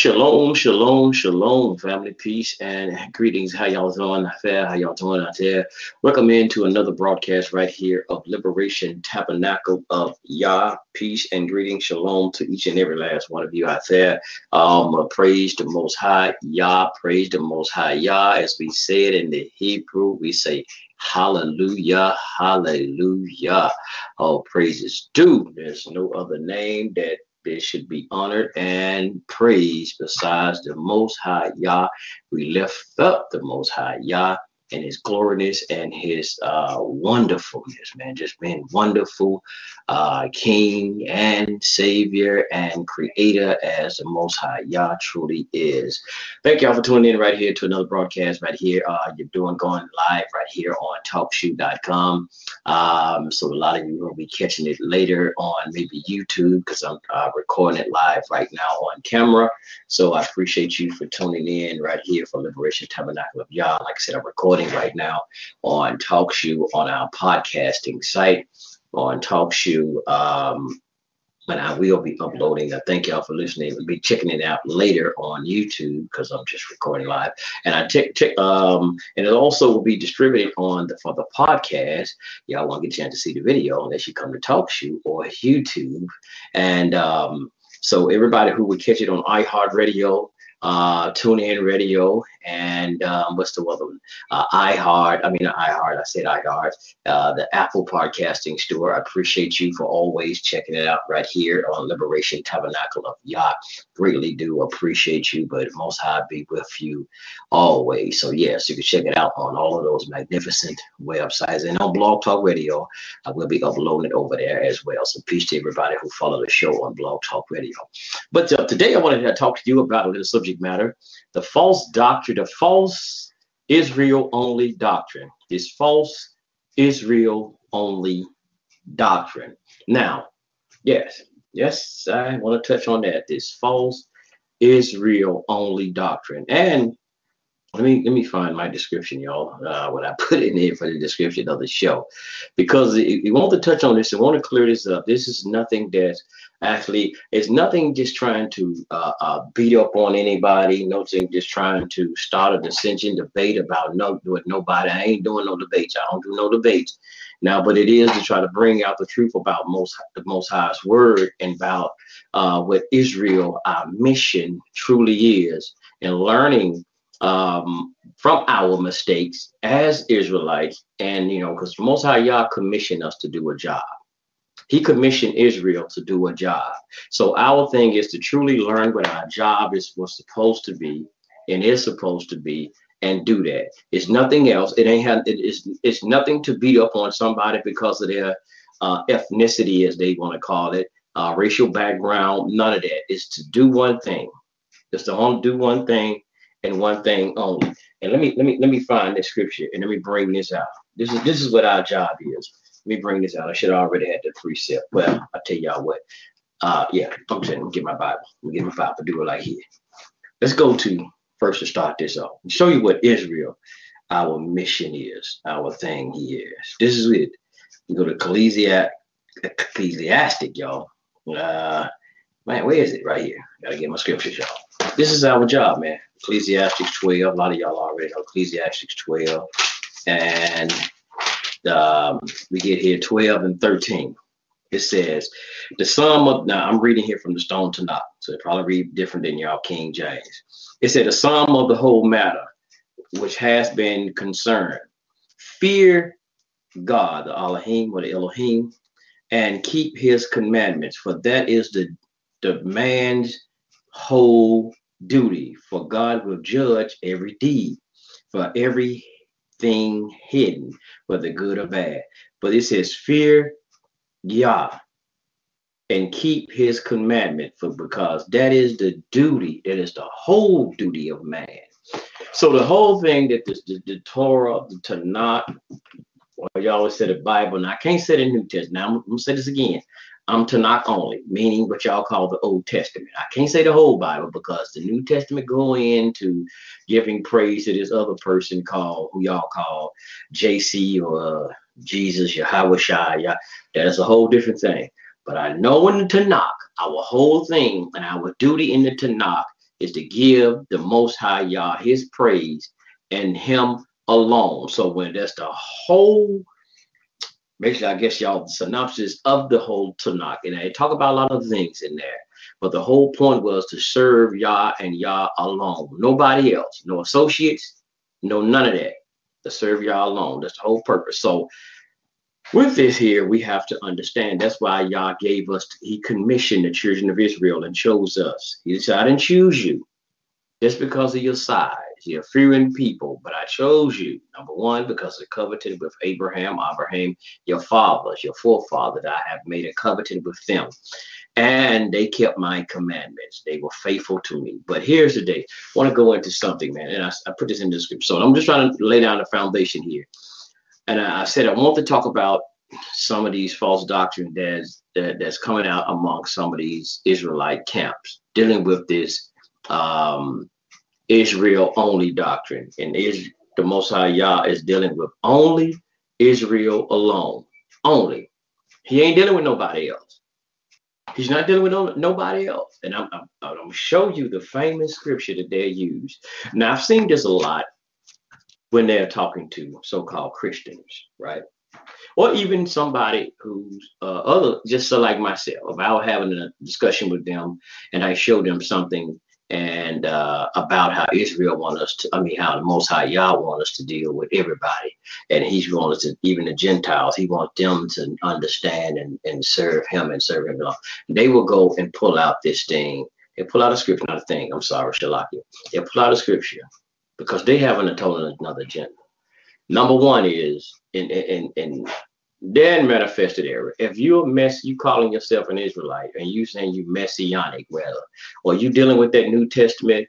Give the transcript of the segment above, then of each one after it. Shalom, shalom, shalom, family, peace, and greetings. How y'all doing out there? How y'all doing out there? Welcome into another broadcast right here of Liberation Tabernacle of YAH. Peace and greetings, shalom to each and every last one of you out there. Praise the Most High Yah. Praise the Most High Yah. As we said in the Hebrew, we say hallelujah, hallelujah. All praises due. There's no other name that they should be honored and praised besides the Most High Yah. We lift up the Most High Yah and his gloriness and his wonderfulness, man, just being wonderful King and Savior and Creator as the Most High Yah truly is. Thank y'all for tuning in right here to another broadcast right here. You're going live right here on TalkShoe.com. So a lot of you will be catching it later on maybe YouTube, because I'm recording it live right now on camera. So I appreciate you for tuning in right here for Liberation Tabernacle of YAH. Like I said, I'm recording right now on TalkShoe, on our podcasting site, on TalkShoe, and I will be uploading. I thank y'all for listening. We'll be checking it out later on YouTube because I'm just recording live, and I and it also will be distributed on for the podcast. Y'all won't get a chance to see the video unless you come to TalkShoe or YouTube, and so everybody who would catch it on iHeartRadio, TuneIn Radio, and what's the other one? iHeart. The Apple Podcasting Store. I appreciate you for always checking it out right here on Liberation Tabernacle of YAH. Greatly do appreciate you, but Most High be with you always. So yes, you can check it out on all of those magnificent websites, and on Blog Talk Radio, I will be uploading it over there as well. So peace to everybody who follow the show on Blog Talk Radio. But today I wanted to talk to you about a little subject matter, the false doctrine, the false Israel only doctrine, this false Israel only doctrine. Now, yes, I want to touch on that, this false Israel only doctrine. And let me find my description, y'all, what I put in here for the description of the show, because we want to touch on this and want to clear this up. This is nothing that's actually, it's nothing just trying to beat up on anybody, nothing just trying to start a dissension, debate about nobody. I ain't doing no debates. I don't do no debates now, but it is to try to bring out the truth about the Most High's word and about what Israel, our mission truly is, and learning from our mistakes as Israelites. And, you know, because Most High Yah commissioned us to do a job. He commissioned Israel to do a job. So our thing is to truly learn what our job is, what's supposed to be and is supposed to be, and do that. It's nothing else. It's nothing to beat up on somebody because of their ethnicity, as they want to call it, racial background, none of that. It's to do one thing. It's to only do one thing and one thing only. And let me find this scripture and let me bring this out. This is what our job is. Let me bring this out. I should have already had the precept. Well, I'll tell y'all what. I'm saying, get my Bible. Let me get my Bible. Do it like here. Let's go to first to start this off and show you what Israel, our mission is, our thing here. This is it. You go to Ecclesiastic, y'all. Man, where is it? Right here. Gotta get my scriptures, y'all. This is our job, man. Ecclesiastes 12. A lot of y'all already know Ecclesiastes 12. And we get here 12 and 13. It says, the sum of, now I'm reading here from the Stone to Knock, so it probably read different than y'all King James. It said, the sum of the whole matter which has been concerned, fear God, the Elohim or the Elohim, and keep his commandments, for that is the man's whole duty. For God will judge every deed, for every thing hidden, whether good or bad. But it says, fear Yah and keep his commandment, for because that is the duty, that is the whole duty of man. So the whole thing that the Torah, the Tanakh, well, you always said the Bible, and I can't say the New Testament. Now I'm gonna say this again. I'm Tanakh only, meaning what y'all call the Old Testament. I can't say the whole Bible because the New Testament go into giving praise to this other person called, who y'all call JC or Jesus, Yahweh Shai. That is a whole different thing. But I know in the Tanakh, our whole thing and our duty in the Tanakh is to give the Most High Yah his praise and him alone. So when that's the whole, basically, I guess y'all, the synopsis of the whole Tanakh, and I talk about a lot of things in there, but the whole point was to serve Yah and Yah alone. Nobody else, no associates, no none of that. To serve Yah alone. That's the whole purpose. So with this here, we have to understand that's why Yah gave us, he commissioned the children of Israel and chose us. He said, I didn't choose you just because of your size. You're fearing people, but I chose you, number one, because it covenanted with Abraham, your fathers, your forefathers. I have made a covenant with them, and they kept my commandments. They were faithful to me. But here's the day. I want to go into something, man, and I put this in the description. So I'm just trying to lay down the foundation here. And I said I want to talk about some of these false doctrine that's coming out among some of these Israelite camps, dealing with this Israel only doctrine. And the Most High Yah is dealing with only Israel alone. Only. He ain't dealing with nobody else. He's not dealing with nobody else. And I'm going to show you the famous scripture that they use. Now, I've seen this a lot when they're talking to so-called Christians, right? Or even somebody who's just like myself. If I were having a discussion with them and I show them something and about how Israel wants us to, how the Most High Yah wants us to deal with everybody. And he's wants us to, even the Gentiles, he wants them to understand and serve him and serve him alone. They will go and pull out this thing. They pull out a scripture, not a thing. I'm sorry, Shalakia. They pull out a scripture because they have an total another agenda. Number one is, in then manifested error. If you're you calling yourself an Israelite and you saying you messianic, well, or you dealing with that New Testament,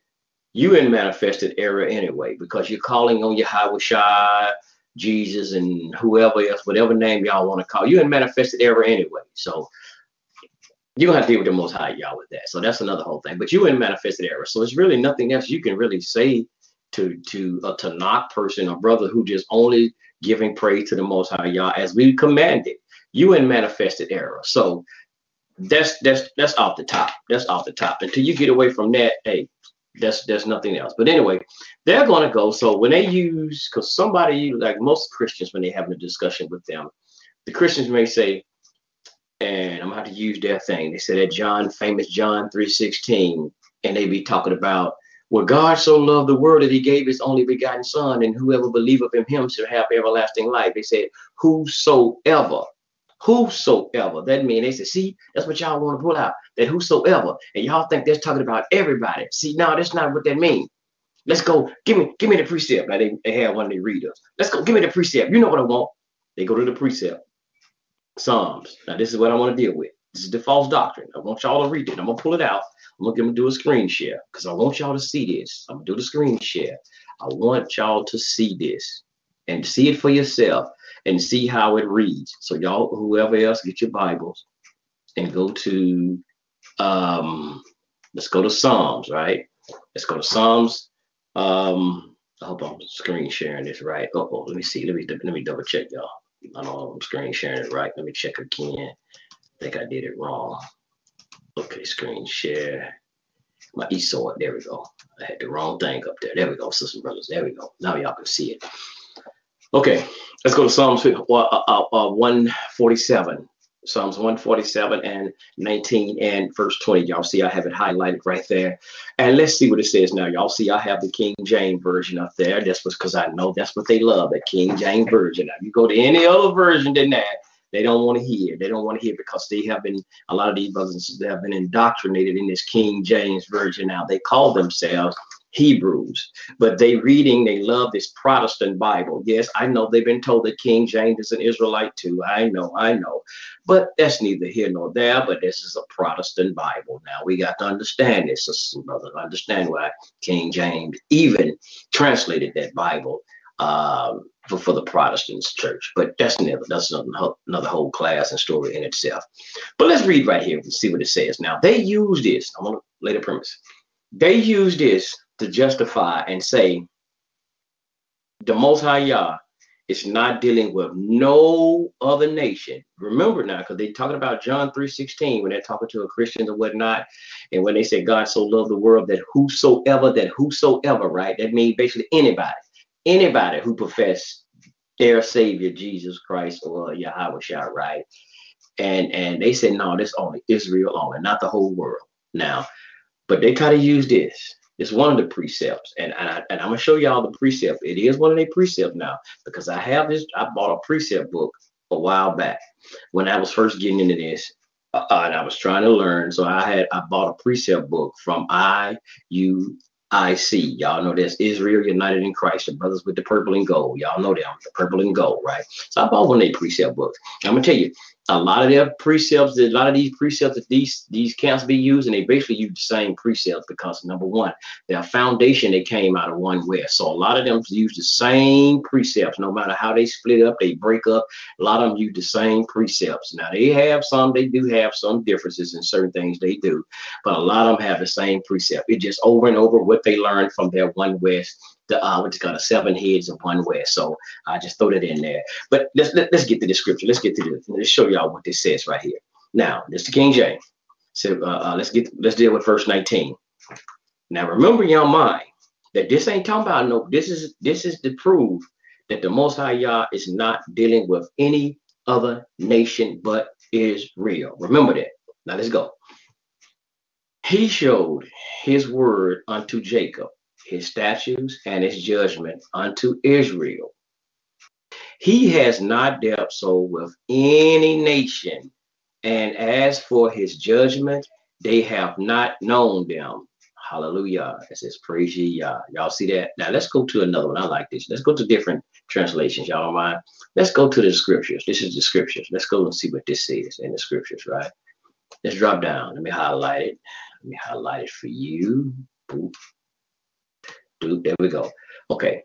you in manifested error anyway, because you're calling on Yahawashi, Jesus, and whoever else, whatever name y'all want to call, you in manifested error anyway. So you're going to have to deal with the Most High Yah with that. So that's another whole thing, but you in manifested error. So it's really nothing else you can really say to a Tanakh person or brother who just only giving praise to the Most High Yah as we commanded. You in manifested error. So that's off the top. That's off the top. Until you get away from that, hey, that's nothing else. But anyway, they're going to go. So when they use, because somebody, like most Christians, when they having a discussion with them, the Christians may say, and I'm going to have to use their thing. They say that famous John 3:16, and they be talking about, well, God so loved the world that he gave his only begotten son, and whoever believeth in him shall have everlasting life. They said, whosoever, that means they said, see, that's what y'all want to pull out, that whosoever, and y'all think that's talking about everybody. See, no, that's not what that means. Let's go, give me the precept. Like they had one of the readers. Let's go, give me the precept. You know what I want. They go to the precept. Psalms. Now, this is what I want to deal with. This is the false doctrine. I want y'all to read it. I'm going to pull it out. I'm going to do a screen share because I want y'all to see this. I'm going to do the screen share. I want y'all to see this and see it for yourself and see how it reads. So y'all, whoever else, get your Bibles and go to, let's go to Psalms, right? Let's go to Psalms. I hope I'm screen sharing this right. Uh-oh, let me see. Let me double check, y'all. I don't know if I'm screen sharing it right. Let me check again. I think I did it wrong. Okay, screen share. My eSword. There we go. I had the wrong thing up there. There we go, sisters and brothers. There we go. Now y'all can see it. Okay, let's go to Psalms 147. Psalms 147 and 19 and verse 20. Y'all see I have it highlighted right there. And let's see what it says now. Y'all see I have the King James Version up there. That's because I know that's what they love, the King James Version. Now, you go to any other version than that, they don't want to hear. They don't want to hear because they have been, a lot of these brothers and sisters have been indoctrinated in this King James Version. Now they call themselves Hebrews, but they love this Protestant Bible. Yes, I know they've been told that King James is an Israelite too. I know, but that's neither here nor there, but this is a Protestant Bible. Now we got to understand this, sisters and brothers, understand why King James even translated that Bible for the Protestant church, but that's another whole class and story in itself. But let's read right here and see what it says. Now they use this. I want to lay the premise. They use this to justify and say the Most High Yah It's not dealing with no other nation. Remember now, because they're talking about John 3:16 when they're talking to a Christian or whatnot. And when they say God so loved the world that whosoever, right? That means basically anybody who profess their Savior, Jesus Christ or Yahweh, right? And they said, no, that's only Israel only, not the whole world now. But they try to use this. It's one of the precepts, and I'm gonna show y'all the precept. It is one of their precepts now, because I have this. I bought a precept book a while back when I was first getting into this, and I was trying to learn. So I bought a precept book from IUIC. Y'all know that's Israel United in Christ, the brothers with the purple and gold. Y'all know them, the purple and gold, right? So I bought one of their precept books. I'm gonna tell you, a lot of these precepts that these camps be using, they basically use the same precepts because, number one, their foundation, they came out of one West. So a lot of them use the same precepts, no matter how they split up, they break up. A lot of them use the same precepts. Now, they do have some differences in certain things they do, but a lot of them have the same precept. It's just over and over what they learned from their one West. What's called the 7 heads of one West. So I just throw that in there. But let's get to the scripture. Let's show y'all what this says right here. Now, this is the King James. So let's deal with verse 19. Now remember in your mind that this ain't talking about no. This is the proof that the Most High Yah is not dealing with any other nation but Israel. Remember that. Now let's go. He showed his word unto Jacob, his statutes and his judgment unto Israel. He has not dealt so with any nation, and as for his judgment, they have not known them. Hallelujah. It says, praise ye Yah. Y'all see that? Now let's go to another one. I like this. Let's go to different translations. Y'all don't mind? Let's go to the scriptures. This is the scriptures. Let's go and see what this says in the scriptures, right? Let's drop down. Let me highlight it. Let me highlight it for you. Boop. There we go. Okay.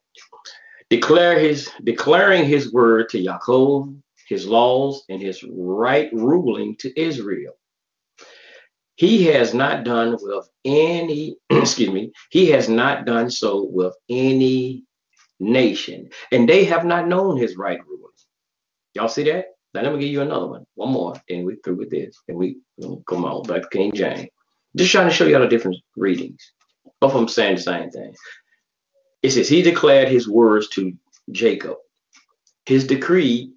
Declaring his word to Yaakov, his laws, and his right ruling to Israel. He has not done with any, he has not done so with any nation, and they have not known his right ruling. Y'all see that? Now let me give you another one. One more, and we're through with this. And we come on back to King James. Just trying to show y'all the different readings. Both of them saying the same thing. It says, he declared his words to Jacob, his decree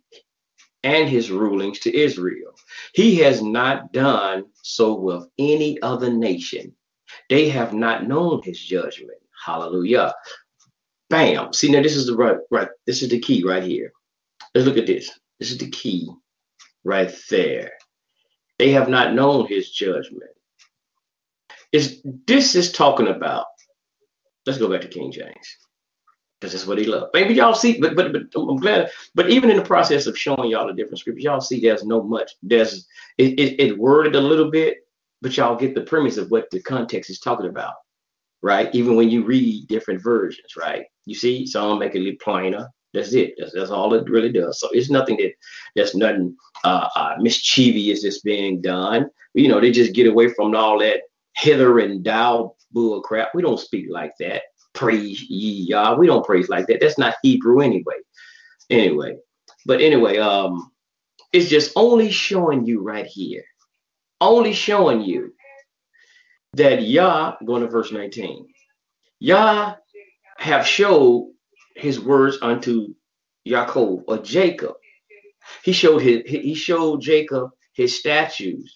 and his rulings to Israel. He has not done so with any other nation. They have not known his judgment. Hallelujah. Bam. See, now this is the right. This is the key right here. Let's look at this. This is the key right there. They have not known his judgment. This is talking about. Let's go back to King James, because that's what he loved. Maybe y'all see, but I'm glad. But even in the process of showing y'all the different scriptures, y'all see there's no much. There's it worded a little bit, but y'all get the premise of what the context is talking about, right? Even when you read different versions, right? You see, some make it a little plainer. That's it. That's all it really does. So it's nothing that's nothing mischievous that's being done. You know, they just get away from all that hither and thou bull crap. We don't speak like that. Praise ye Yah. We don't praise like that. That's not Hebrew anyway. Anyway, it's just only showing you right here. Only showing you that Yah, going to verse 19, Yah have showed his words unto Yaakov or Jacob. He showed Jacob his statutes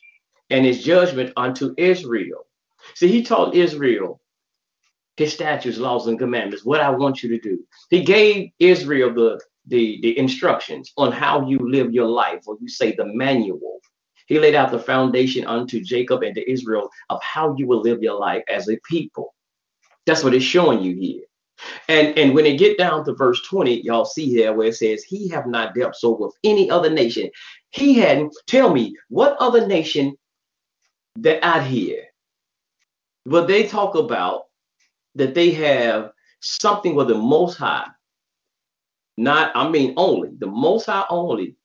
and his judgment unto Israel. See, he taught Israel his statutes, laws, and commandments, what I want you to do. He gave Israel the instructions on how you live your life, or you say the manual. He laid out the foundation unto Jacob and to Israel of how you will live your life as a people. That's what it's showing you here. And when it get down to verse 20, y'all see here where it says, he have not dealt so with any other nation. He hadn't. Tell me, what other nation that out here, but they talk about that they have something with the Most High, only the Most High only,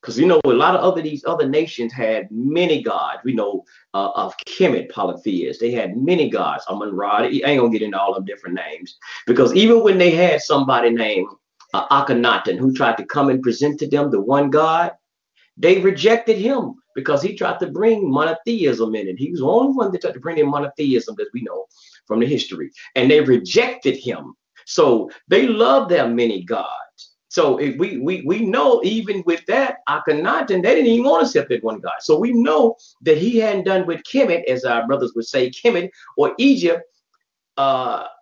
because you know a lot of these other nations had many gods. We know of Kemet, polytheists. They had many gods. I ain't gonna get into all them different names, because even when they had somebody named Akhenaten, who tried to come and present to them the one God. They rejected him because he tried to bring monotheism in it. He was the only one that tried to bring in monotheism that we know from the history. And they rejected him. So they love their many gods. So if we know even with that, Akhenaten, they didn't even want to accept that one God. So we know that he hadn't done with Kemet, as our brothers would say, Kemet or Egypt.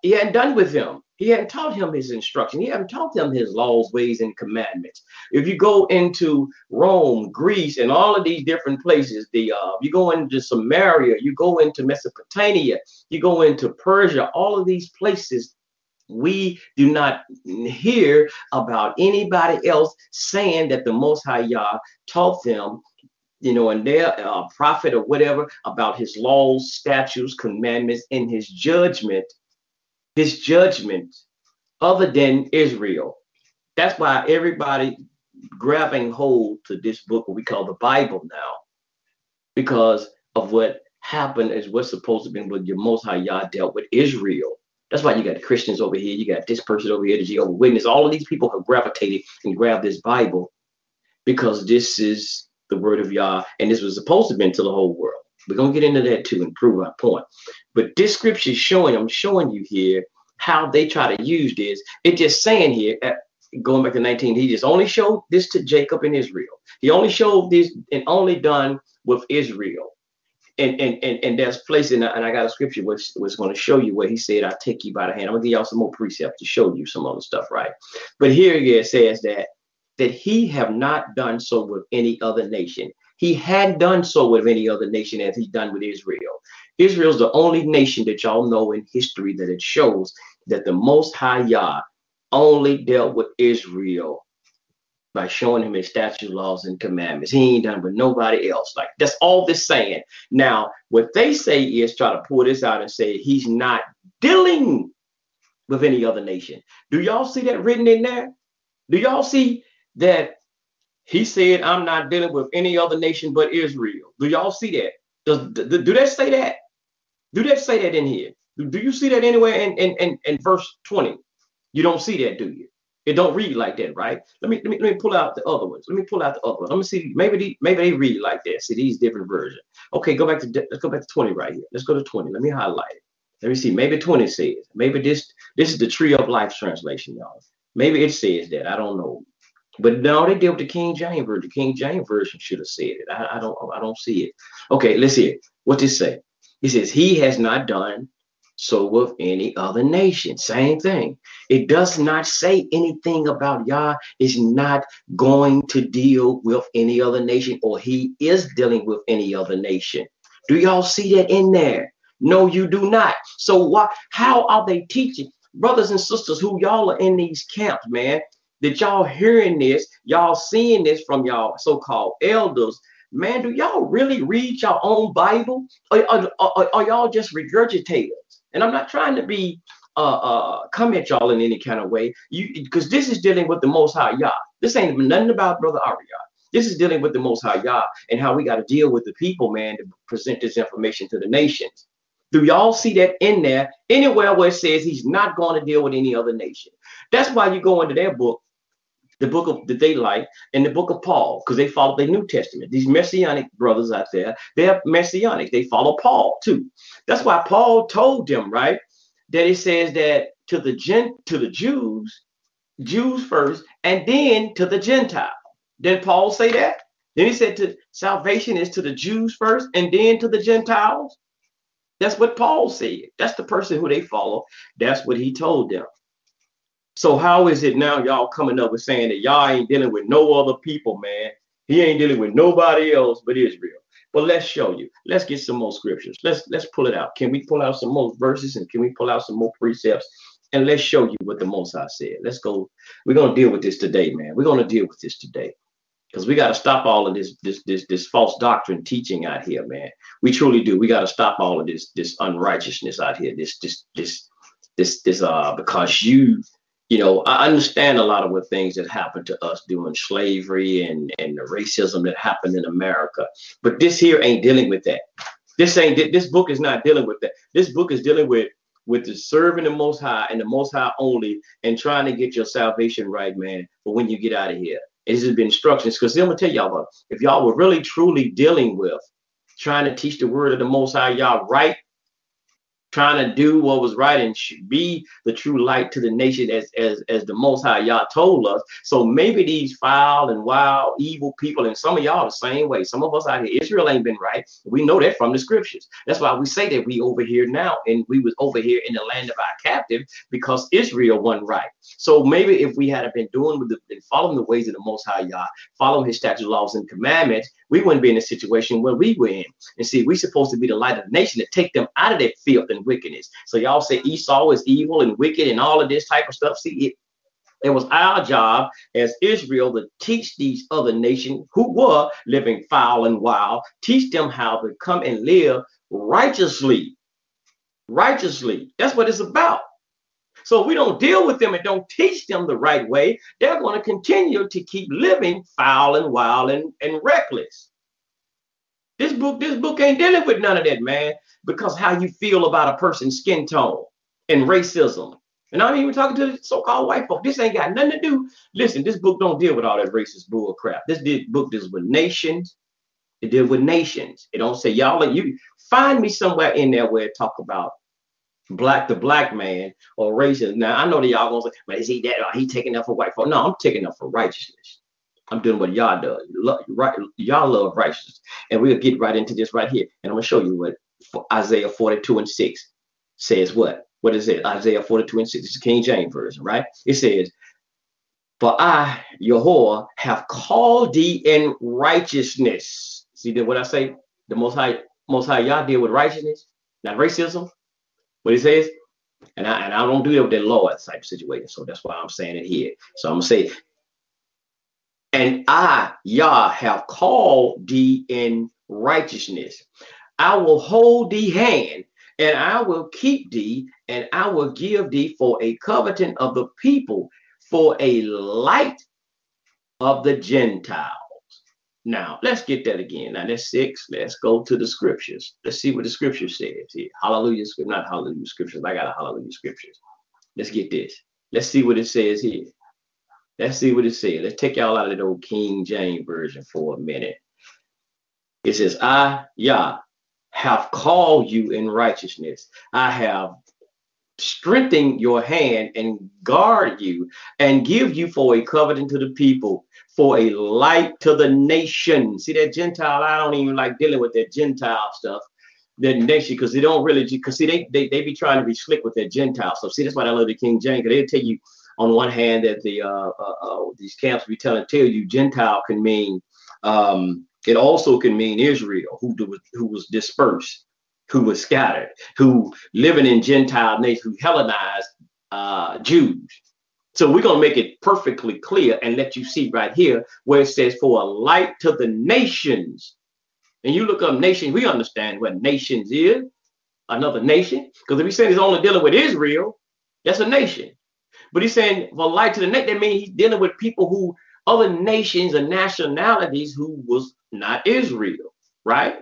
He hadn't done with them. He hadn't taught him his instruction. He hadn't taught them his laws, ways, and commandments. If you go into Rome, Greece, and all of these different places, you go into Samaria, you go into Mesopotamia, you go into Persia, all of these places, we do not hear about anybody else saying that the Most High Yah taught them, you know, and their prophet or whatever about his laws, statutes, commandments, and his judgment other than Israel. That's why everybody grabbing hold to this book, what we call the Bible now, because of what happened is what's supposed to be what your Most High Yah dealt with Israel. That's why you got the Christians over here. You got this person over here, the Jehovah's Witness. All of these people have gravitated and grabbed this Bible because this is the word of Yah. And this was supposed to have been to the whole world. We're going to get into that too and prove our point. But this scripture is showing, I'm showing you here how they try to use this. It's just saying here, going back to 19, he just only showed this to Jacob and Israel. He only showed this and only done with Israel. And there's places, and I got a scripture which was going to show you where he said, I take you by the hand. I'm going to give y'all some more precepts to show you some other stuff, right? But here it says that he have not done so with any other nation. He had done so with any other nation as he done with Israel. Israel's the only nation that y'all know in history that it shows that the Most High Yah only dealt with Israel by showing him his statutes, laws, and commandments. He ain't done with nobody else. Like, that's all this saying. Now, what they say is try to pull this out and say he's not dealing with any other nation. Do y'all see that written in there? Do y'all see that he said, I'm not dealing with any other nation but Israel? Do y'all see that? Do that say that? Do that say that in here? Do you see that anywhere in verse 20? You don't see that, do you? It don't read like that, right? Let me pull out the other ones. Let me pull out the other ones. Let me see. Maybe they read like that. See these different versions. Okay, let's go back to 20 right here. Let's go to 20. Let me highlight it. Let me see. Maybe 20 says. Maybe this is the Tree of Life translation, y'all. Maybe it says that. I don't know. But no, they deal with the King James version. The King James version should have said it. I don't see it. Okay, let's see it. What does it say? It says he has not done so with any other nation. Same thing. It does not say anything about Yah is not going to deal with any other nation, or he is dealing with any other nation. Do y'all see that in there? No, you do not. So how are they teaching? Brothers and sisters who y'all are in these camps, man, that y'all hearing this, y'all seeing this from y'all so-called elders, man, do y'all really read your own Bible? Or y'all just regurgitators? And I'm not trying to be come at y'all in any kind of way, because this is dealing with the Most High Yah. This ain't nothing about Brother Ariyah. This is dealing with the Most High Yah and how we got to deal with the people, man, to present this information to the nations. Do y'all see that in there anywhere where it says he's not going to deal with any other nation? That's why you go into their book, the book of the daylight, and the book of Paul, because they follow the New Testament. These Messianic brothers out there, they're Messianic. They follow Paul too. That's why Paul told them, right, that it says that to the Jews first, and then to the Gentile. Didn't Paul say that? Then he said to salvation is to the Jews first, and then to the Gentiles. That's what Paul said. That's the person who they follow. That's what he told them. So how is it now y'all coming up with saying that y'all ain't dealing with no other people, man? He ain't dealing with nobody else but Israel. But let's show you. Let's get some more scriptures. Let's pull it out. Can we pull out some more verses, and can we pull out some more precepts? And let's show you what the Most High said. Let's go. We're going to deal with this today, man. We're going to deal with this today, because we got to stop all of this false doctrine teaching out here, man. We truly do. We got to stop all of this unrighteousness out here. Because you know, I understand a lot of what things that happened to us during slavery and the racism that happened in America. But this here ain't dealing with that. This book is not dealing with that. This book is dealing with with the serving the Most High and the Most High only, and trying to get your salvation right, man, for when you get out of here. And this has been instructions, because I'm going to tell y'all, if y'all were really truly dealing with trying to teach the word of the Most High Yah right, trying to do what was right and be the true light to the nation as the Most High Yah told us. So maybe these foul and wild evil people, and some of y'all the same way. Some of us out here, Israel ain't been right. We know that from the scriptures. That's why we say that we over here now, and we was over here in the land of our captive because Israel wasn't right. So maybe if we had been doing with and following the ways of the Most High Yah, following his statutes, laws, and commandments, we wouldn't be in the situation where we were in. And see, we supposed to be the light of the nation to take them out of that filth and wickedness. So y'all say Esau is evil and wicked and all of this type of stuff. See, it was our job as Israel to teach these other nations who were living foul and wild, teach them how to come and live righteously. Righteously. That's what it's about. So if we don't deal with them and don't teach them the right way, they're going to continue to keep living foul and wild and reckless. This book ain't dealing with none of that, man, because how you feel about a person's skin tone and racism. And I mean, we're talking to the so-called white folk. This ain't got nothing to do. Listen, this book don't deal with all that racist bull crap. This book deals with nations. It deals with nations. It don't say y'all, and you find me somewhere in there where it talk about the black man or racism. Now, I know that y'all gonna say, but is he that? Or he taking up for white folk? No, I'm taking up for righteousness. I'm doing what y'all do. Y'all love righteousness. And we'll get right into this right here. And I'm going to show you what Isaiah 42:6 says. What is it? Isaiah 42:6. It's the King James Version, right? It says, for I, Yahweh, have called thee in righteousness. See what I say? The Most High Yah deal with righteousness, not racism. What it says? And I don't do that with that Lord type situation. So that's why I'm saying it here. So I'm going to say, and I, Yah, have called thee in righteousness. I will hold thee hand, and I will keep thee, and I will give thee for a covenant of the people, for a light of the Gentiles. Now, let's get that again. Now, that's 6. Let's go to the scriptures. Let's see what the scripture says here. Hallelujah. Not hallelujah scriptures. I got a hallelujah scriptures. Let's get this. Let's see what it says here. Let's see what it says. Let's take y'all out of that old King James Version for a minute. It says, I, Yah, have called you in righteousness. I have strengthened your hand and guard you and give you for a covenant to the people, for a light to the nation. See that Gentile? I don't even like dealing with that Gentile stuff. That nation, because they don't really, because see, they be trying to be slick with that Gentile. So see, that's why I love the King James, because they'll tell you, on one hand, that the these camps we tell you Gentile can mean it also can mean Israel, who was dispersed, who was scattered, who living in Gentile nations, who Hellenized Jews. So we're going to make it perfectly clear and let you see right here where it says for a light to the nations. And you look up nation, we understand what nations is, another nation, because if we say he's only dealing with Israel, that's a nation. But he's saying, well, light to the nation, that means he's dealing with people who, other nations and nationalities who was not Israel, right?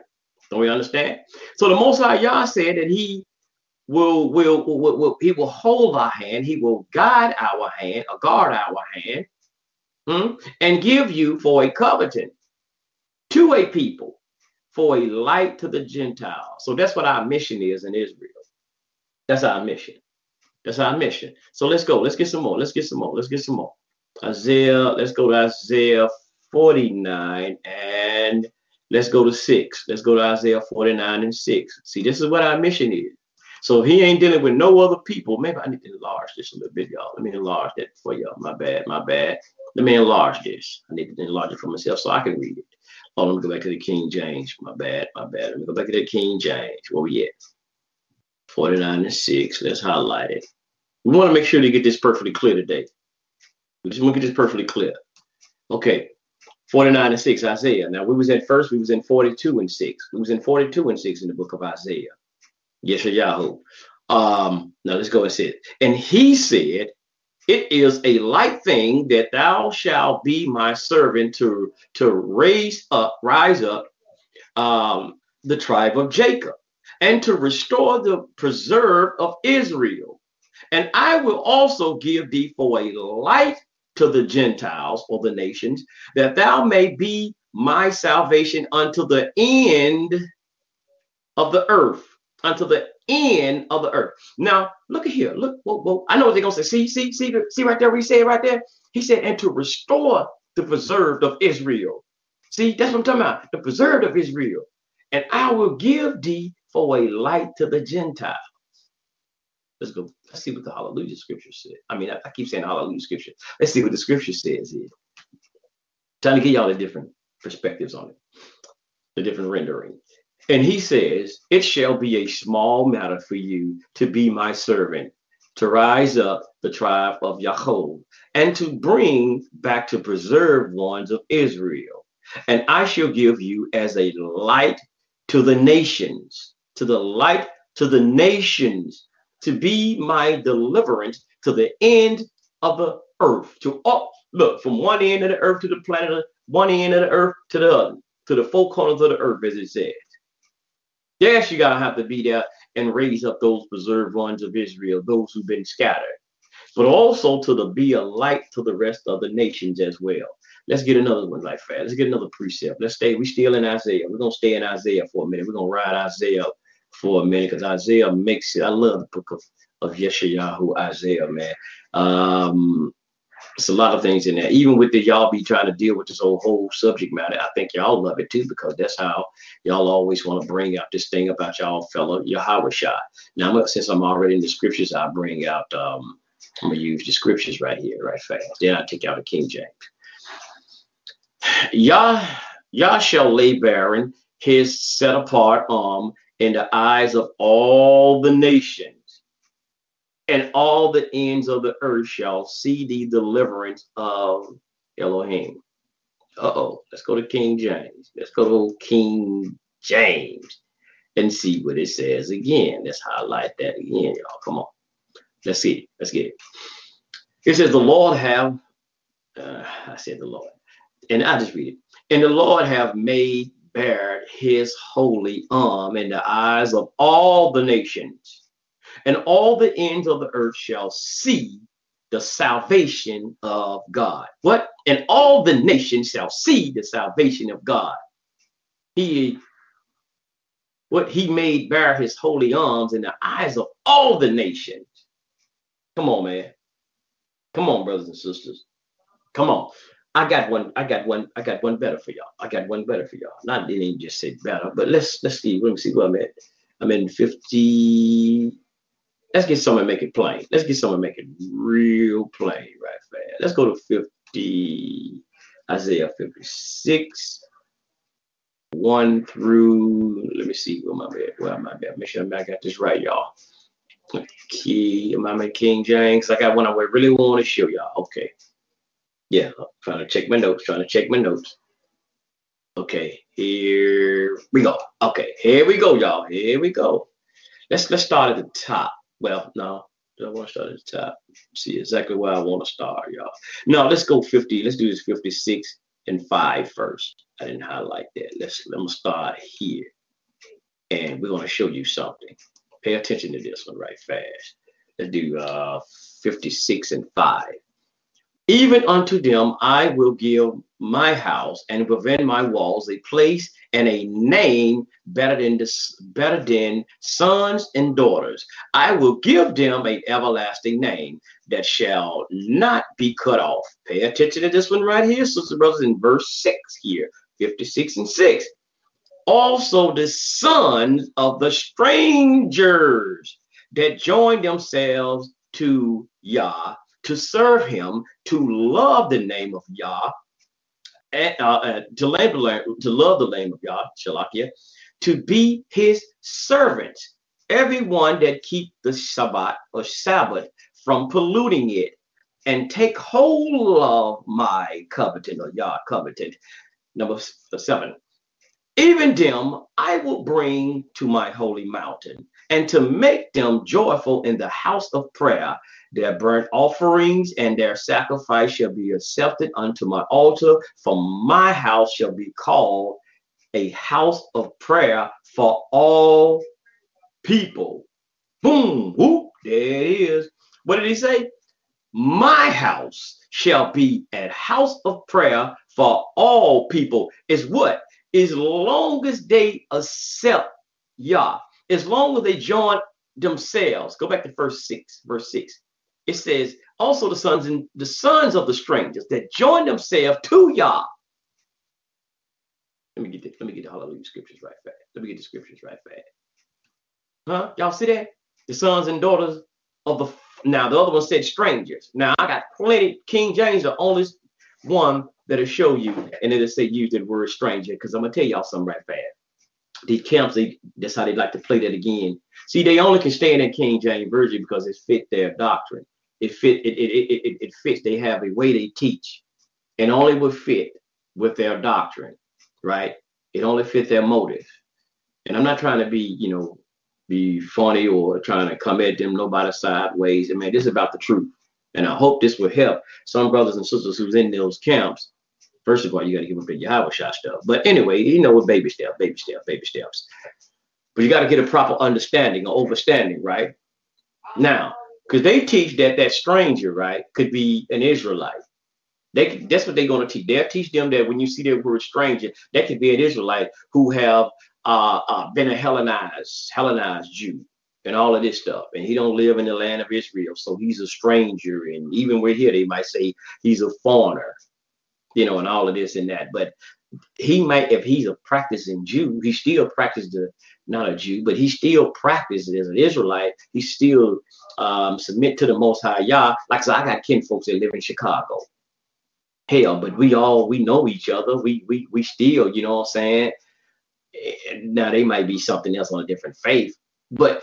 Don't we understand? So the Most High Yah said that he will hold our hand, he will guide our hand, or guard our hand, and give you for a covenant to a people, for a light to the Gentiles. So that's what our mission is in Israel. That's our mission. That's our mission. So let's go. Let's get some more. Isaiah, let's go to Isaiah 49 and let's go to 6. Let's go to Isaiah 49:6. See, this is what our mission is. So he ain't dealing with no other people. Maybe I need to enlarge this a little bit, y'all. Let me enlarge that for y'all. My bad. Let me enlarge this. I need to enlarge it for myself so I can read it. Oh, let me go back to the King James. My bad. Let me go back to the King James. Where we at? 49:6. Let's highlight it. We want to make sure to get this perfectly clear today. We just want to get this perfectly clear. Okay. 49:6, Isaiah. Now, we was in 42:6. We was in 42:6 in the book of Isaiah. Yeshayahu. Now, let's go and see it. And he said, it is a light thing that thou shalt be my servant to rise up the tribe of Jacob. and to restore the preserve of Israel. And I will also give thee for a light to the Gentiles or the nations, that thou may be my salvation unto the end of the earth, unto the end of the earth. Now, look at here. Look, whoa, whoa. I know what they're going to say. See right there what he said right there? He said, and to restore the preserved of Israel. See, that's what I'm talking about. The preserved of Israel. And I will give thee for a light to the Gentiles. Let's go. Let's see what the hallelujah scripture said. I mean, I keep saying hallelujah scripture. Let's see what the scripture says here. I'm trying to get y'all the different perspectives on it, the different rendering. And he says, it shall be a small matter for you to be my servant, to rise up the tribe of Yaakov, and to bring back to preserve ones of Israel. And I shall give you as a light to the nations, to the light to the nations, to be my deliverance to the end of the earth. To all, look, from one end of the earth to the planet, one end of the earth to the other, to the four corners of the earth, as it says. Yes, you got to have to be there and raise up those preserved ones of Israel, those who've been scattered, but also to be a light to the rest of the nations as well. Let's get another one like that. Let's get another precept. Let's stay. We're still in Isaiah. We're going to stay in Isaiah for a minute. We're going to ride Isaiah for a minute, because Isaiah makes it. I love the book of Yeshayahu, Isaiah, man. It's a lot of things in there. Even with the y'all be trying to deal with this whole subject matter, I think y'all love it too, because that's how y'all always want to bring out this thing about y'all fellow Yahweh Shai. Now, since I'm already in the scriptures, I bring out, I'm going to use the scriptures right here, right fast. Then I take out the King James. Yah shall lay barren his set apart arm in the eyes of all the nations, and all the ends of the earth shall see the deliverance of Elohim. Let's go to King James. Let's go to King James and see what it says again. Let's highlight that again, y'all. Come on. Let's see. Let's get it. It says, the Lord have, I said the Lord, and I just read it. And the Lord have made bare his holy arm in the eyes of all the nations, and all the ends of the earth shall see the salvation of God. What? And all the nations shall see the salvation of God. He made bare his holy arms in the eyes of all the nations. Come on, man. Come on, brothers and sisters. Come on. I got one better for y'all. Not, it ain't just say better, but let's see. Let me see where I'm at. I'm in 50. Let's get someone to make it plain. Let's get someone to make it real plain right fast. Let's go to Isaiah 56, 1 through, let me see where am I at. Make sure I got this right, y'all. Okay, am I at King James? I got one I really want to show y'all. Okay. Yeah, I'm trying to check my notes. Okay, here we go. Okay, here we go, y'all. Here we go. Let's start at the top. Well, no, I want to start at the top. See exactly where I want to start, y'all. No, let's go 50. Let's do this 56 and 5 first. I didn't highlight that. Let me start here. And we're going to show you something. Pay attention to this one right fast. Let's do 56 and 5. Even unto them I will give my house, and within my walls a place and a name better than sons and daughters. I will give them an everlasting name that shall not be cut off. Pay attention to this one right here, sisters and brothers, in verse 6 here, 56 and 6. Also the sons of the strangers that join themselves to Yah, to serve him, to love the name of Yah, to love the name of Yah, Shalakia, to be his servant, everyone that keep the Shabbat or Sabbath from polluting it, and take hold of my covenant or Yah covenant. Number 7. Even them I will bring to my holy mountain, and to make them joyful in the house of prayer. Their burnt offerings and their sacrifice shall be accepted unto my altar, for my house shall be called a house of prayer for all people. Boom, whoop, there it is. What did he say? My house shall be a house of prayer for all people. It's what? As long as they accept Yah, as long as they join themselves. Go back to verse 6. It says, also the sons of the strangers that join themselves to Yah. Let me get the hallelujah scriptures right fast. Let me get the scriptures right fast. Huh? Y'all see that? The sons and daughters of the... Now, the other one said strangers. Now, I got plenty. King James, the only one that'll show you. And it'll say use the word stranger, because I'm going to tell y'all something right fast. These camps, that's how they like to play that again. See, they only can stay in that King James Version because it fit their doctrine. It fits. They have a way they teach. And only would fit with their doctrine, right? It only fit their motive. And I'm not trying to be funny or trying to come at them, nobody sideways. I mean, this is about the truth. And I hope this will help some brothers and sisters who's in those camps. First of all, you got to give up the Yahweh Shah stuff. But anyway, you know what, baby steps. But you got to get a proper understanding or overstanding, right? Now, because they teach that stranger, right, could be an Israelite. That's what they're going to teach. They'll teach them that when you see that word stranger, that could be an Israelite who have been a Hellenized Jew and all of this stuff, and he don't live in the land of Israel, so he's a stranger. And even we're here, they might say he's a foreigner, and all of this and that. But he might, if he's a practicing Jew, he still practiced not a Jew, but he still practiced as an Israelite. He still submit to the Most High Yah. Like I said, I got kin folks that live in Chicago. Hell, but we know each other. We still, you know what I'm saying. Now, they might be something else on a different faith, but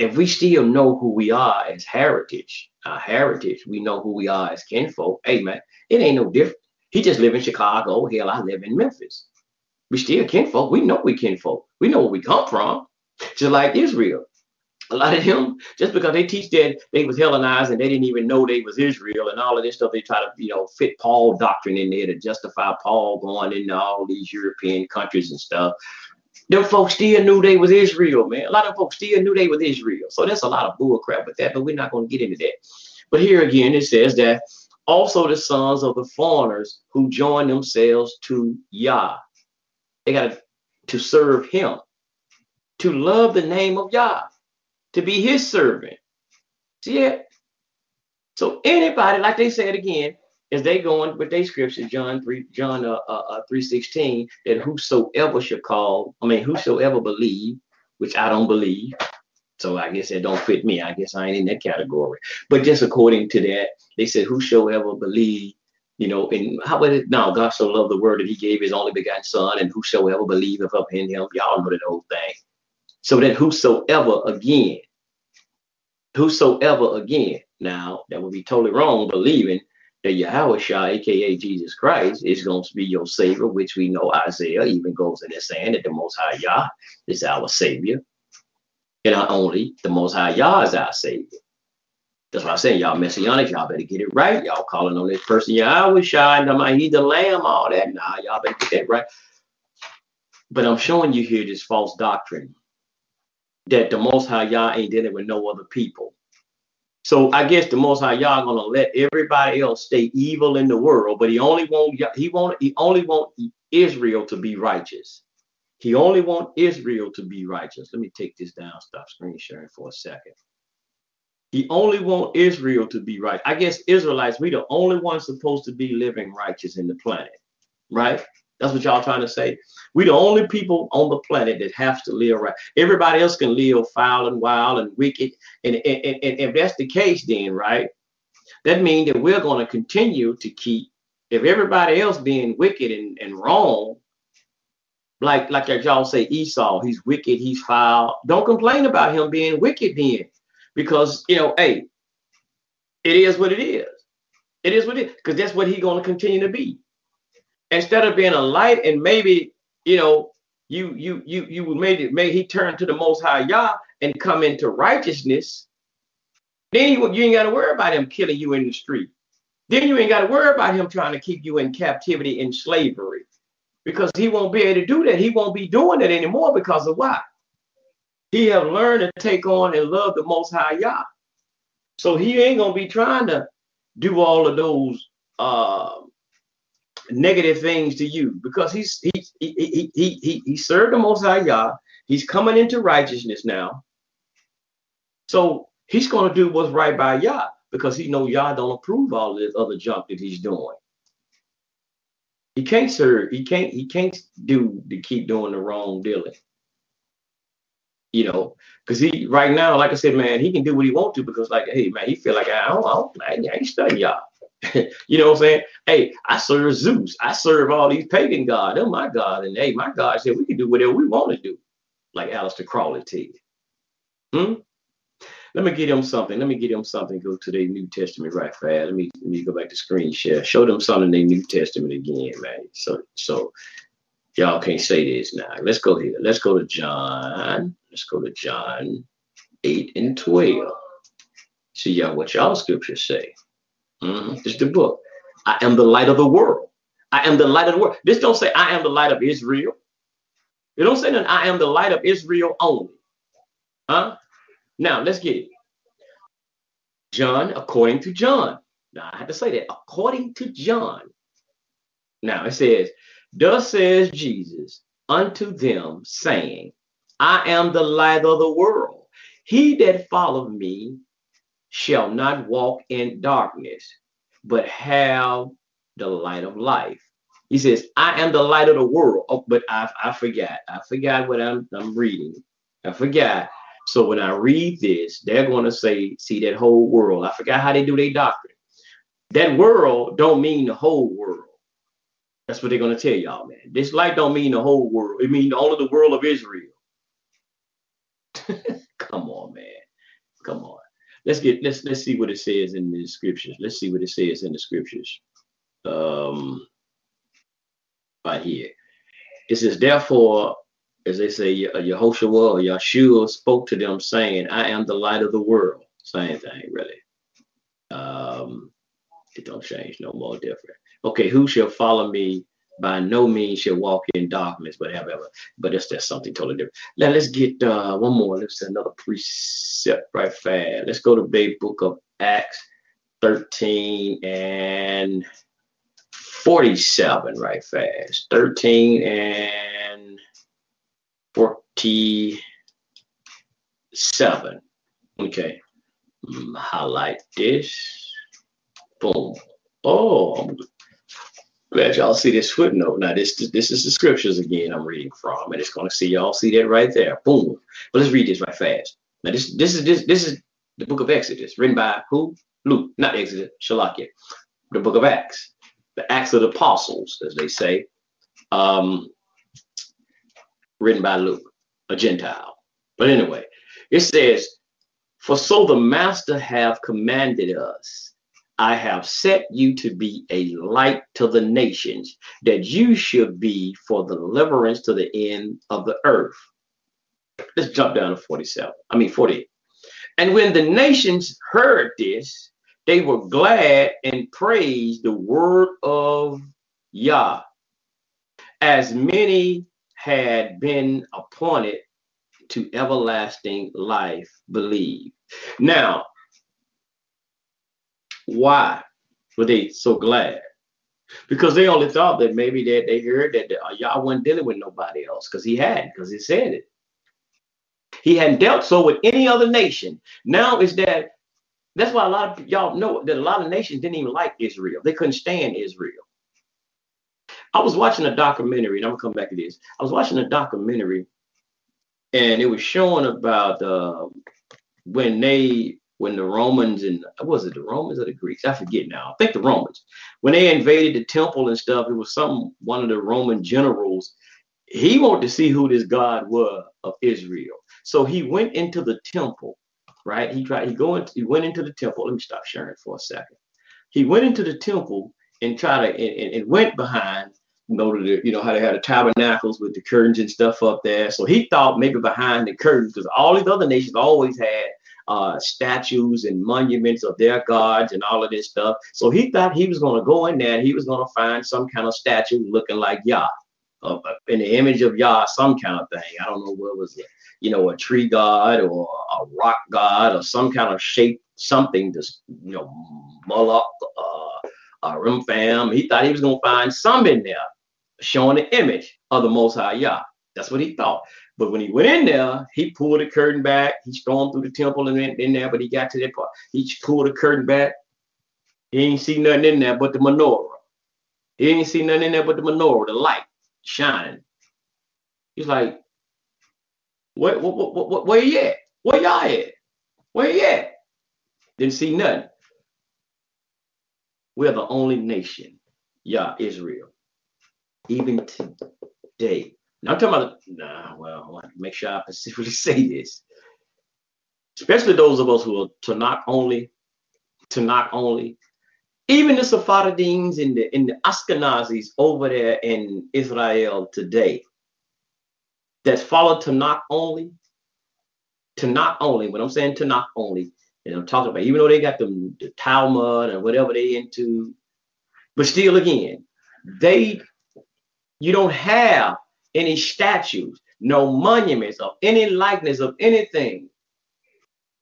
if we still know who we are as heritage, we know who we are as kinfolk. Hey, man, it ain't no different. He just live in Chicago. Hell, I live in Memphis. We still kinfolk. We know we kinfolk. We know where we come from, just like Israel. A lot of them, just because they teach that they was Hellenized and they didn't even know they was Israel and all of this stuff, they try to, fit Paul doctrine in there to justify Paul going into all these European countries and stuff. Them folks still knew they was Israel, man. A lot of folks still knew they was Israel. So that's a lot of bull crap with that, but we're not going to get into that. But here again, it says that also the sons of the foreigners who join themselves to Yah, they got to serve him, to love the name of Yah, to be his servant. See it? So anybody, like they said again, as they going with their scripture, John 3:16, that whosoever shall call, whosoever believe, which I don't believe. So I guess that don't fit me. I guess I ain't in that category. But just according to that, they said whosoever believe, and how would it? Now, God so loved the world that he gave his only begotten son, and whosoever believeth up in him. Y'all know that whole thing. So that whosoever again, now that would be totally wrong, believing that Yahweh Shah, a.k.a. Jesus Christ, is going to be your savior, which we know Isaiah even goes in there saying that the Most High Yah is our savior. And not only the Most High Yah is our savior. That's what I'm saying. Y'all messianic, y'all better get it right. Y'all calling on this person, Yahweh Shah, and he's the lamb, all that. Nah, y'all better get that right. But I'm showing you here this false doctrine that the Most High Yah ain't dealing with no other people. So I guess the Most High Yah gonna let everybody else stay evil in the world, but he only want Israel to be righteous. He only want Israel to be righteous. Let me take this down. Stop screen sharing for a second. He only want Israel to be right. I guess Israelites, we the only ones supposed to be living righteous in the planet, right? That's what y'all trying to say. We the only people on the planet that have to live right. Everybody else can live foul and wild and wicked. And if that's the case, then, right, that means that we're going to continue to keep, if everybody else being wicked and wrong, like y'all say Esau, he's wicked, he's foul. Don't complain about him being wicked then, because, hey, it is what it is. It is what it is, because that's what he's going to continue to be. Instead of being a light, and maybe you made it. May he turn to the Most High Yah and come into righteousness. Then you ain't got to worry about him killing you in the street. Then you ain't got to worry about him trying to keep you in captivity and slavery, because he won't be able to do that. He won't be doing that anymore because of why? He have learned to take on and love the Most High Yah. So he ain't going to be trying to do all of those negative things to you, because he served the Most High Yah. He's coming into righteousness now. So he's going to do what's right by Yah, because he know Yah don't approve all of this other junk that he's doing. He can't serve. He can't do to keep doing the wrong dealing. You know, because he right now, like I said, man, he can do what he wants to, because like, hey, man, he feel like I ain't studying Yah. You know what I'm saying? Hey, I serve Zeus. I serve all these pagan gods. They're my God. And hey, my God said we can do whatever we want to do, like Alistair Crowley did. Let me get them something. Go to their New Testament right fast. Let me go back to screen share. Show them something in their New Testament again, man. So y'all can't say this now. Let's go here. Let's go to John. Let's go to John 8 and 12. See y'all what y'all scriptures say. It's the book. I am the light of the world. I am the light of the world. This don't say I am the light of Israel. It don't say that I am the light of Israel only. Huh? Now, let's get it. John, according to John. Now, I have to say that. According to John. Now, it says, thus says Jesus unto them, saying, I am the light of the world. He that followeth me shall not walk in darkness, but have the light of life. He says, I am the light of the world. Oh, but I forgot. I forgot what I'm reading. I forgot. So when I read this, they're going to say, see, that whole world. I forgot how they do their doctrine. That world don't mean the whole world. That's what they're going to tell y'all, man. This light don't mean the whole world. It means all of the world of Israel. Come on, man. Come on. Let's see what it says in the scriptures. Right here. It says, therefore, as they say, Yehoshua or Yahshua spoke to them, saying, I am the light of the world. Same thing, really. It don't change no more different. Okay, who shall follow me by no means shall walk in darkness, but however, but it's just something totally different. Now let's get one more. Let's see another precept right fast. Let's go to the book of Acts 13 and 47 right fast. 13 and 47. Okay. Highlight this. Boom. Oh, I'm glad y'all see this footnote. Now this is the scriptures again I'm reading from, and it's going to see y'all see that right there. Boom. But let's read this right fast. Now this is the book of Exodus, written by who? Luke, not Exodus, Shalakia. The book of Acts, the Acts of the Apostles, as they say. Written by Luke, a Gentile. But anyway, it says, for so the master have commanded us, I have set you to be a light to the nations, that you should be for the deliverance to the end of the earth. Let's jump down to 48. And when the nations heard this, they were glad and praised the word of Yah, as many had been appointed to everlasting life believe. Now, why were they so glad? Because they only thought that maybe that they heard that Yah wasn't dealing with nobody else, because he hadn't, because he said it. He hadn't dealt so with any other nation. Now is that that's why a lot of y'all know that a lot of nations didn't even like Israel. They couldn't stand Israel. I was watching a documentary, and I'm gonna come back to this. I was watching a documentary, and it was showing about when the Romans, and was it the Romans or the Greeks? I forget now. I think the Romans, when they invaded the temple and stuff, it was one of the Roman generals. He wanted to see who this God was of Israel, so he went into the temple. Right? He went into the temple. Let me stop sharing for a second. He went into the temple and went behind. You know how they had the tabernacles with the curtains and stuff up there. So he thought maybe behind the curtains, because all these other nations always had statues and monuments of their gods and all of this stuff. So he thought he was going to go in there and he was going to find some kind of statue looking like Yah, in the image of Yah, some kind of thing. I don't know what was it. you know, a tree god or a rock god or some kind of shape, something, this, you know, Moloch, Rimfam. He thought he was going to find some in there showing the image of the Most High Yah. That's what he thought. But when he went in there, he pulled the curtain back. He stormed through the temple and went in there, but he got to that part. He pulled the curtain back. He ain't see nothing in there but the menorah. He ain't see nothing in there but the menorah, the light shining. He's like, where he at? Where y'all at? Where he at? Didn't see nothing. We're the only nation, Yah, Israel, even today. Now, I'm talking about, I want to make sure I specifically say this, especially those of us who are Tanakh only, even the Sephardims and the Ashkenazis over there in Israel today that follow Tanakh only, when I'm saying Tanakh only, and I'm talking about, even though they got the Talmud and whatever they into, but still again, you don't have any statues, no monuments of any likeness of anything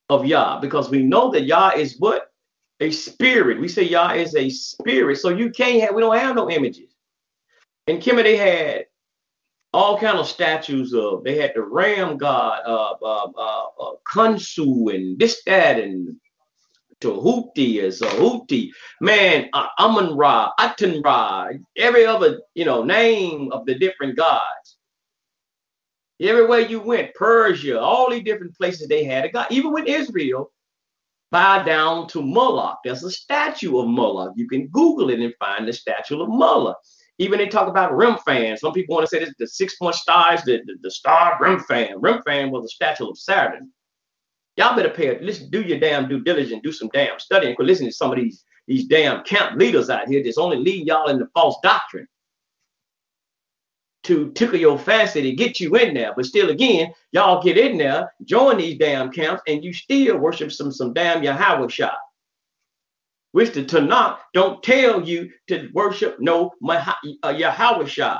of Yah, because we know that Yah is what? A spirit. We say Yah is a spirit, so we don't have no images. In Kemet, they had all kind of statues of, they had the ram god, Khonsu, and this, that, and Tahuti, and Zahuti, man, Amun Ra, Aten Ra, every other, name of the different gods. Everywhere you went, Persia, all these different places they had a god. Even with Israel, bow down to Moloch. There's a statue of Moloch. You can Google it and find the statue of Moloch. Even they talk about Rimfan. Some people want to say this, the 6 point stars, the star Rimfan. Rimfan was a statue of Saturn. Y'all better pay attention. Listen, do your damn due diligence, do some damn studying. Because listen to some of these damn camp leaders out here that's only leading y'all into false doctrine to tickle your fancy to get you in there. But still again, y'all get in there, join these damn camps, and you still worship some damn Yahweh Shah, which the Tanakh don't tell you to worship no Yahweh Shah,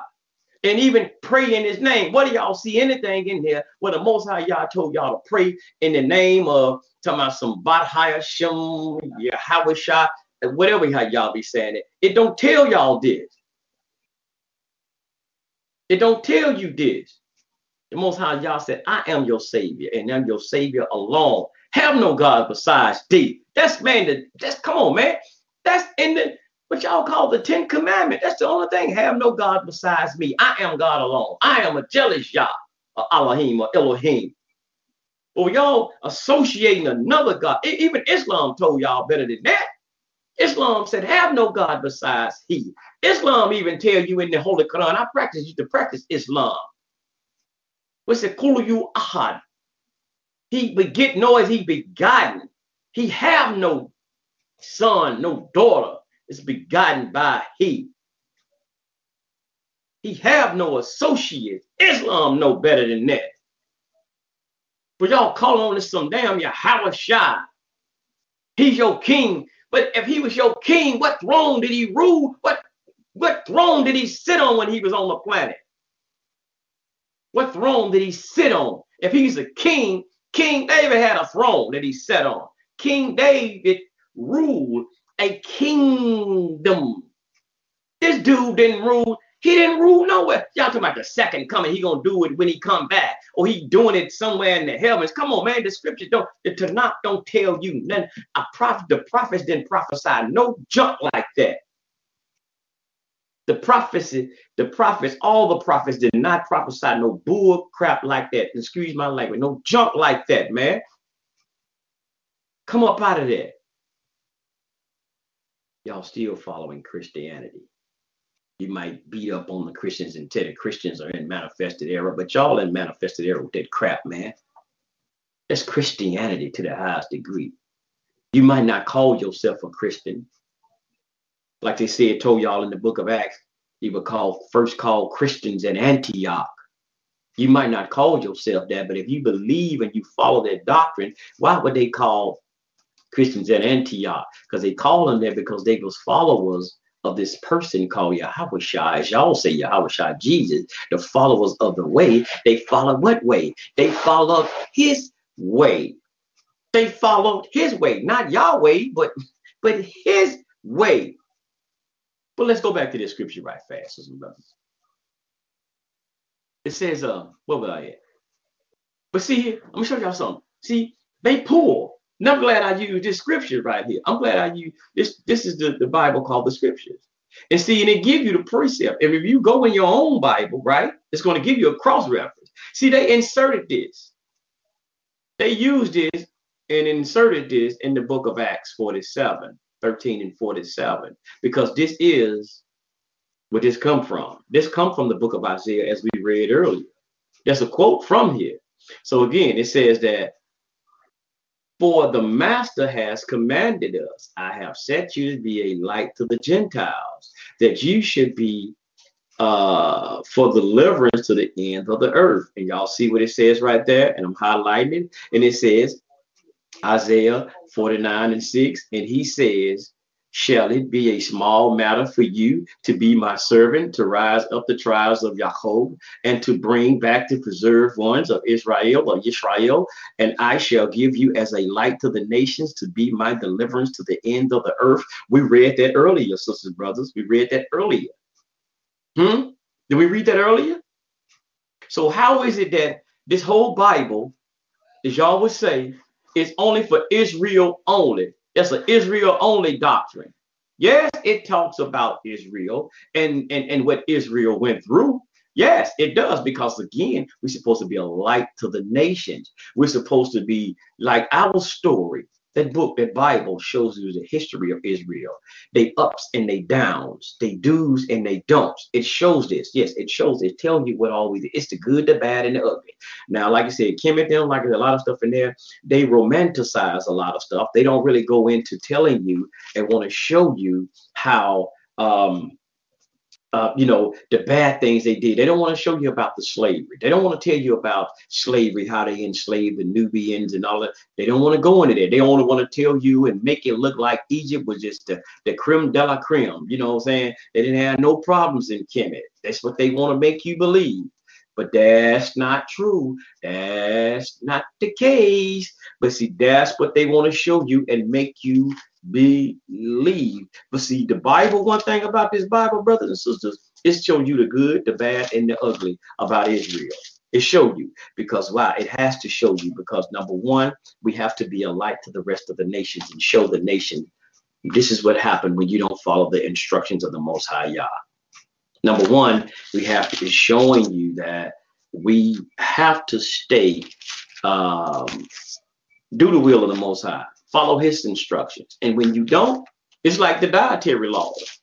and even pray in his name. What do y'all see anything in here where the Most High Yah told y'all to pray in the name of, talking about some Bat Hayashim, Yahweh Shah, whatever y'all be saying it. It don't tell y'all this. It don't tell you this. The Most High Yah said, I am your savior, and I'm your savior alone. Have no God besides thee. That's, man, that's, come on, man. That's in the, what y'all call the 10 commandments. That's the only thing. Have no God besides me. I am God alone. I am a jealous Yah, or Elohim, or Elohim. Or y'all associating another God. Even Islam told y'all better than that. Islam said, have no God besides he. Islam even tell you in the Holy Quran, I practice you to practice Islam. What's it? Kulu yu ahad. He beget noise, he begotten. He have no son, no daughter. It's begotten by he. He have no associate. Islam know better than that. But y'all call on this some damn Yahweh Shah. He's your king. But if he was your king, what throne did he rule? What throne did he sit on when he was on the planet? What throne did he sit on? If he's a king, King David had a throne that he sat on. King David ruled a kingdom. This dude didn't rule. He didn't rule nowhere. Y'all talking about the second coming. He gonna do it when he come back, or he doing it somewhere in the heavens. Come on, man. The scriptures don't, the Tanakh don't tell you nothing. The prophets didn't prophesy no junk like that. All the prophets did not prophesy no bull crap like that. Excuse my language, no junk like that, man. Come up out of there. Y'all still following Christianity. You might beat up on the Christians and tell the Christians are in manifested error, but y'all in manifested error with that crap, man. That's Christianity to the highest degree. You might not call yourself a Christian. Like they said, told y'all in the book of Acts, you were first called Christians in Antioch. You might not call yourself that, but if you believe and you follow their doctrine, why would they call Christians at Antioch? Because they call them that because they was followers of this person called Yahweh Shai, as y'all say Yahweh Shai, Jesus, the followers of the way, they followed what way? They followed his way. They followed his way, not Yahweh, but his way. But let's go back to this scripture right fast. It says, what was I at? But see here, I'm going to show y'all something. See, they poor. And I'm glad I used this scripture right here. I'm glad I used this. This is the Bible called the scriptures. And see, and it gives you the precept. And if you go in your own Bible, right, it's going to give you a cross reference. See, they inserted this. They used this and inserted this in the book of Acts 47:13 and 47, because this is where this come from. This come from the book of Isaiah, as we read earlier. That's a quote from here. So again, it says that, for the master has commanded us, I have set you to be a light to the Gentiles, that you should be for deliverance to the ends of the earth. And y'all see what it says right there, and I'm highlighting it. And it says Isaiah 49:6, and he says, shall it be a small matter for you to be my servant, to rise up the tribes of Jacob, and to bring back the preserved ones of Israel, or Yisrael, and I shall give you as a light to the nations, to be my deliverance to the end of the earth. We read that earlier, sisters and brothers. We read that earlier. Did we read that earlier? So how is it that this whole Bible, as y'all would say, is only for Israel only? That's an Israel-only doctrine. Yes, it talks about Israel and what Israel went through. Yes, it does, because, again, we're supposed to be a light to the nations. We're supposed to be like our story. That book, that Bible shows you the history of Israel. They ups and they downs. They do's and they don'ts. It shows this. Yes, it shows. It tells you what always. It's the good, the bad, and the ugly. Now, like I said, Kemet, them, like there's a lot of stuff in there. They romanticize a lot of stuff. They don't really go into telling you and want to show you how, the bad things they did. They don't want to show you about the slavery. They don't want to tell you about slavery, how they enslaved the Nubians and all that. They don't want to go into that. They only want to tell you and make it look like Egypt was just the creme de la creme. You know what I'm saying? They didn't have no problems in Kemet. That's what they want to make you believe. But that's not true. That's not the case. But see, that's what they want to show you and make you believe. But see, the Bible, one thing about this Bible, brothers and sisters, it shows you the good, the bad, and the ugly about Israel. It showed you, because why? It has to show you, because number one, we have to be a light to the rest of the nations and show the nation this is what happened when you don't follow the instructions of the Most High Yah. Number one, we have to, is showing you that we have to stay, do the will of the Most High. Follow his instructions. And when you don't, it's like the dietary laws.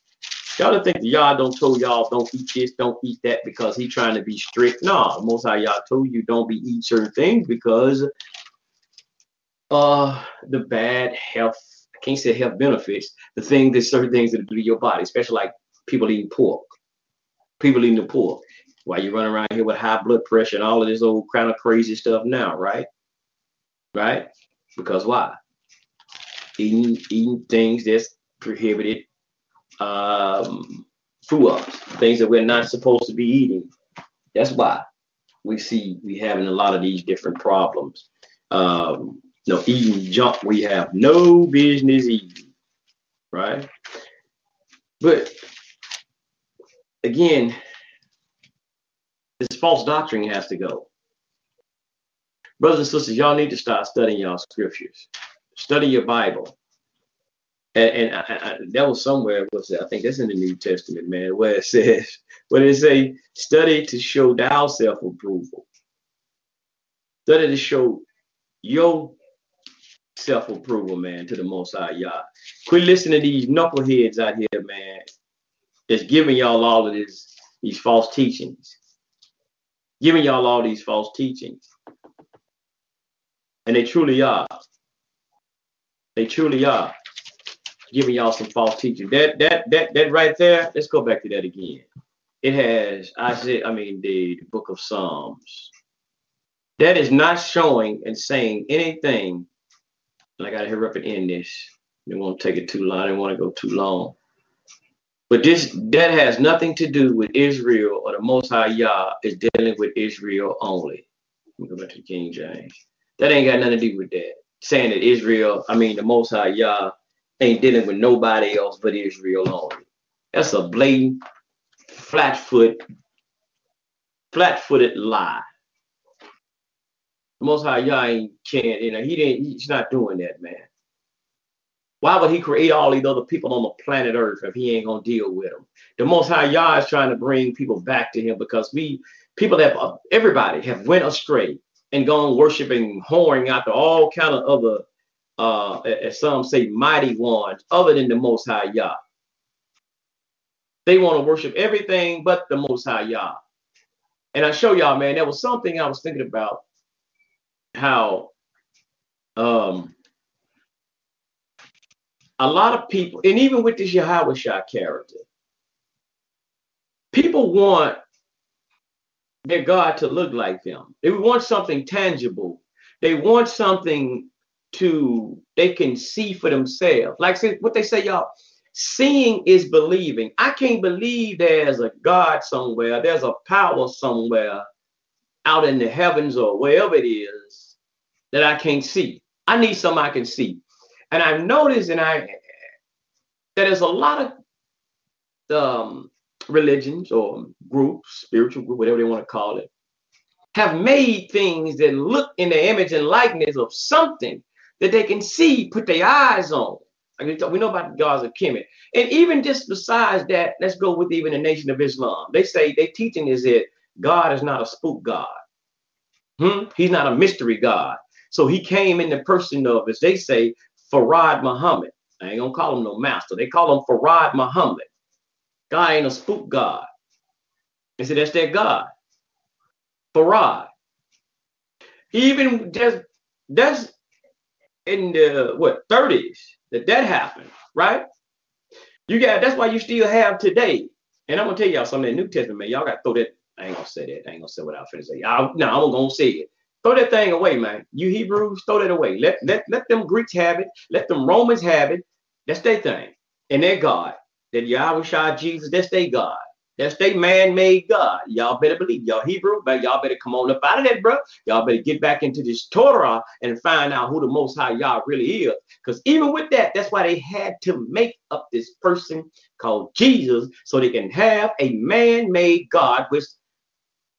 Y'all don't think Yah don't told y'all don't eat this, don't eat that because he's trying to be strict. No, the Most High Yah told you don't be eating certain things because the bad health, I can't say health benefits, the thing that certain things that do to your body, especially like people eating pork. People eating the pork. While you run around here with high blood pressure and all of this old kind of crazy stuff now, right? Right? Because why? Eating things that's prohibited, food ups, things that we're not supposed to be eating. That's why we having a lot of these different problems. Eating junk we have no business eating, right? But again, this false doctrine has to go. Brothers and sisters, y'all need to start studying y'all scriptures. Study your Bible. And I, that was somewhere, I think that's in the New Testament, man, where it says, study to show thou self-approval. Study to show your self-approval, man, to the Most High Yah. Quit listening to these knuckleheads out here, man, that's giving y'all all of these false teachings. Giving y'all all these false teachings. And they truly are. They truly are giving y'all some false teaching. That right there. Let's go back to that again. It has the book of Psalms. That is not showing and saying anything. And I gotta hurry up and end this. It won't take it too long. I didn't want to go too long. But this, that has nothing to do with Israel, or the Most High Yah is dealing with Israel only. Let me go back to King James. That ain't got nothing to do with that. Saying that Israel, I mean the Most High Yah ain't dealing with nobody else but Israel only. That's a blatant, flat-footed lie. The Most High Yah he's not doing that, man. Why would he create all these other people on the planet Earth if he ain't gonna deal with them? The Most High Yah is trying to bring people back to him because everybody have went astray and gone worshiping, whoring after all kind of other, as some say, mighty ones other than the Most High Yah. They want to worship everything but the Most High Yah. And I show y'all, man, there was something I was thinking about how a lot of people, and even with this Yahawashah character, people want their God to look like them. They want something tangible. They want something they can see for themselves. Like what they say, y'all, seeing is believing. I can't believe there's a God somewhere. There's a power somewhere out in the heavens or wherever it is that I can't see. I need something I can see. And I've noticed that there's a lot of religions or groups, spiritual group, whatever they want to call it, have made things that look in the image and likeness of something that they can see, put their eyes on. We know about the gods of Kemet. And even just besides that, let's go with even the Nation of Islam. They say their teaching is that God is not a spook God. He's not a mystery God. So he came in the person of, as they say, Fard Muhammad. I ain't going to call him no master. They call him Fard Muhammad. God ain't a spook God. They say that's their God. Farad. Even that's in the 30s that happened, right? That's why you still have today. And I'm gonna tell y'all something in the New Testament, man. Y'all gotta throw that. I ain't gonna say that. I ain't gonna say what I was finna say. I'm gonna say it. Throw that thing away, man. You Hebrews, throw that away. Let them Greeks have it, let them Romans have it. That's their thing. And their God. That Yahushua Jesus, that's their God. That's their man-made God. Y'all better believe. Y'all Hebrew, but y'all better come on up out of that, bro. Y'all better get back into this Torah and find out who the Most High Yah really is. Because even with that, that's why they had to make up this person called Jesus so they can have a man-made God, which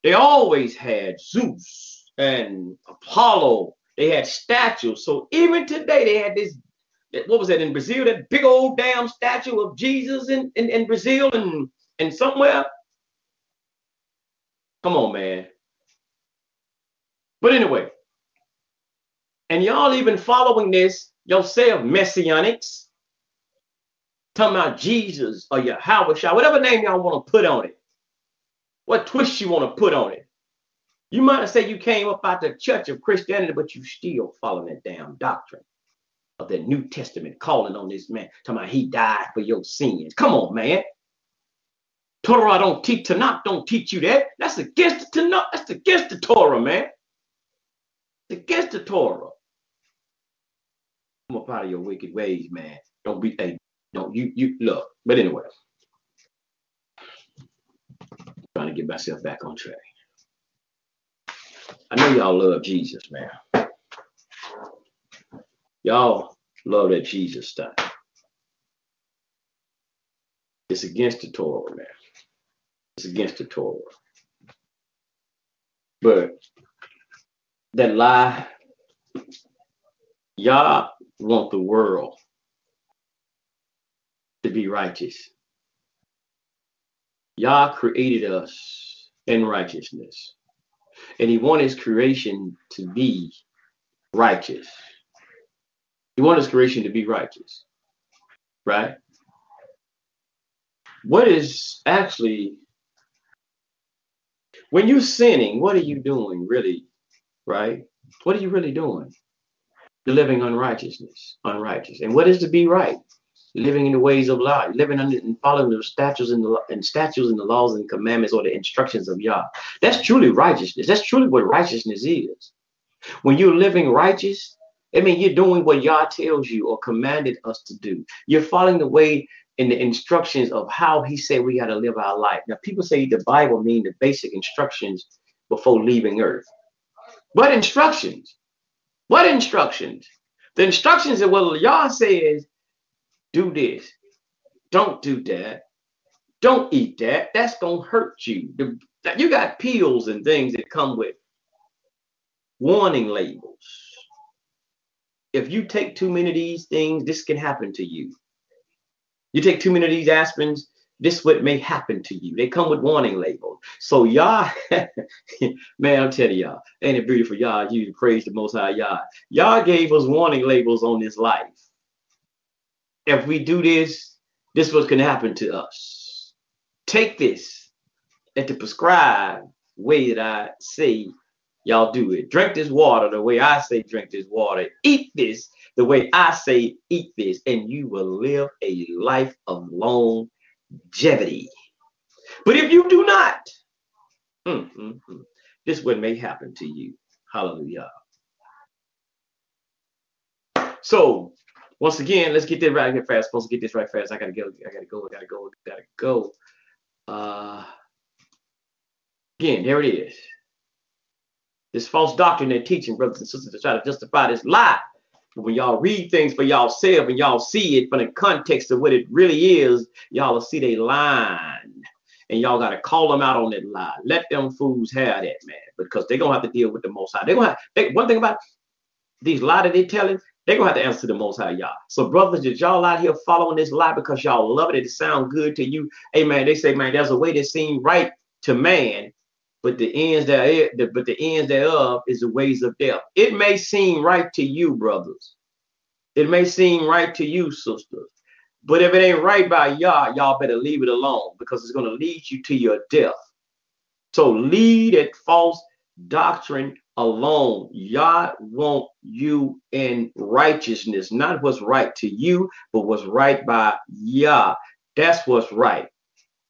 they always had Zeus and Apollo. They had statues. So even today, they had this. What was that in Brazil? That big old damn statue of Jesus in Brazil and somewhere. Come on, man. But anyway, and y'all even following this yourself, messianics, talking about Jesus or Yahawashah, whatever name y'all want to put on it, what twist you want to put on it. You might have said you came up out the church of Christianity, but you still following that damn doctrine. Of the New Testament calling on this man, talking about he died for your sins. Come on, man. Torah don't teach, Tanakh don't teach you that. That's against the Tanakh. That's against the Torah, man. It's against the Torah. Come up out of your wicked ways, man. Don't be a don't you look. But anyway, I'm trying to get myself back on track. I know y'all love Jesus, man. Y'all love that Jesus stuff. It's against the Torah, man. It's against the Torah. But that lie, Yah want the world to be righteous. Yah created us in righteousness. And he wanted his creation to be righteous. He wants his creation to be righteous, right? What is actually, when you're sinning, what are you doing really, right? What are you really doing? You're living unrighteous. And what is to be right? Living in the ways of Yah, living under and following the statutes and the laws and commandments or the instructions of Yah. That's truly righteousness. That's truly what righteousness is. When you're living righteous, I mean, you're doing what Yah tells you or commanded us to do. You're following the way in the instructions of how he said we got to live our life. Now, people say the Bible means the basic instructions before leaving earth. But instructions. What instructions? The instructions of what Yah says, do this, don't do that, don't eat that. That's going to hurt you. You got pills and things that come with warning labels. If you take too many of these things, this can happen to you. You take too many of these aspirins, this what may happen to you. They come with warning labels. So Yah, man, I'm telling y'all, ain't it beautiful? Yah, you praise the Most High Yah. Yah gave us warning labels on this life. If we do this, this is what's going to happen to us. Take this at the prescribed way that I say y'all do it. Drink this water the way I say drink this water. Eat this the way I say eat this. And you will live a life of long longevity. But if you do not, this is what may happen to you. Hallelujah. So once again, let's get this right here fast. Supposed to get this right fast. I gotta go. Again, there it is. This false doctrine they're teaching, brothers and sisters, to try to justify this lie. But when y'all read things for y'allself and y'all see it from the context of what it really is, y'all will see they lying. And y'all got to call them out on that lie. Let them fools have that, man, because they're going to have to deal with the Most High. One thing about these lies that they're telling, they're going to have to answer the Most High, y'all. So, brothers, if y'all out here following this lie because y'all love it, it sounds good to you. Hey, man, they say, man, there's a way that seems right to man, but the ends thereof is the ways of death. It may seem right to you, brothers. It may seem right to you, sisters. But if it ain't right by Yah, y'all better leave it alone, because it's going to lead you to your death. So leave that false doctrine alone. Yah want you in righteousness, not what's right to you, but what's right by Yah. That's what's right.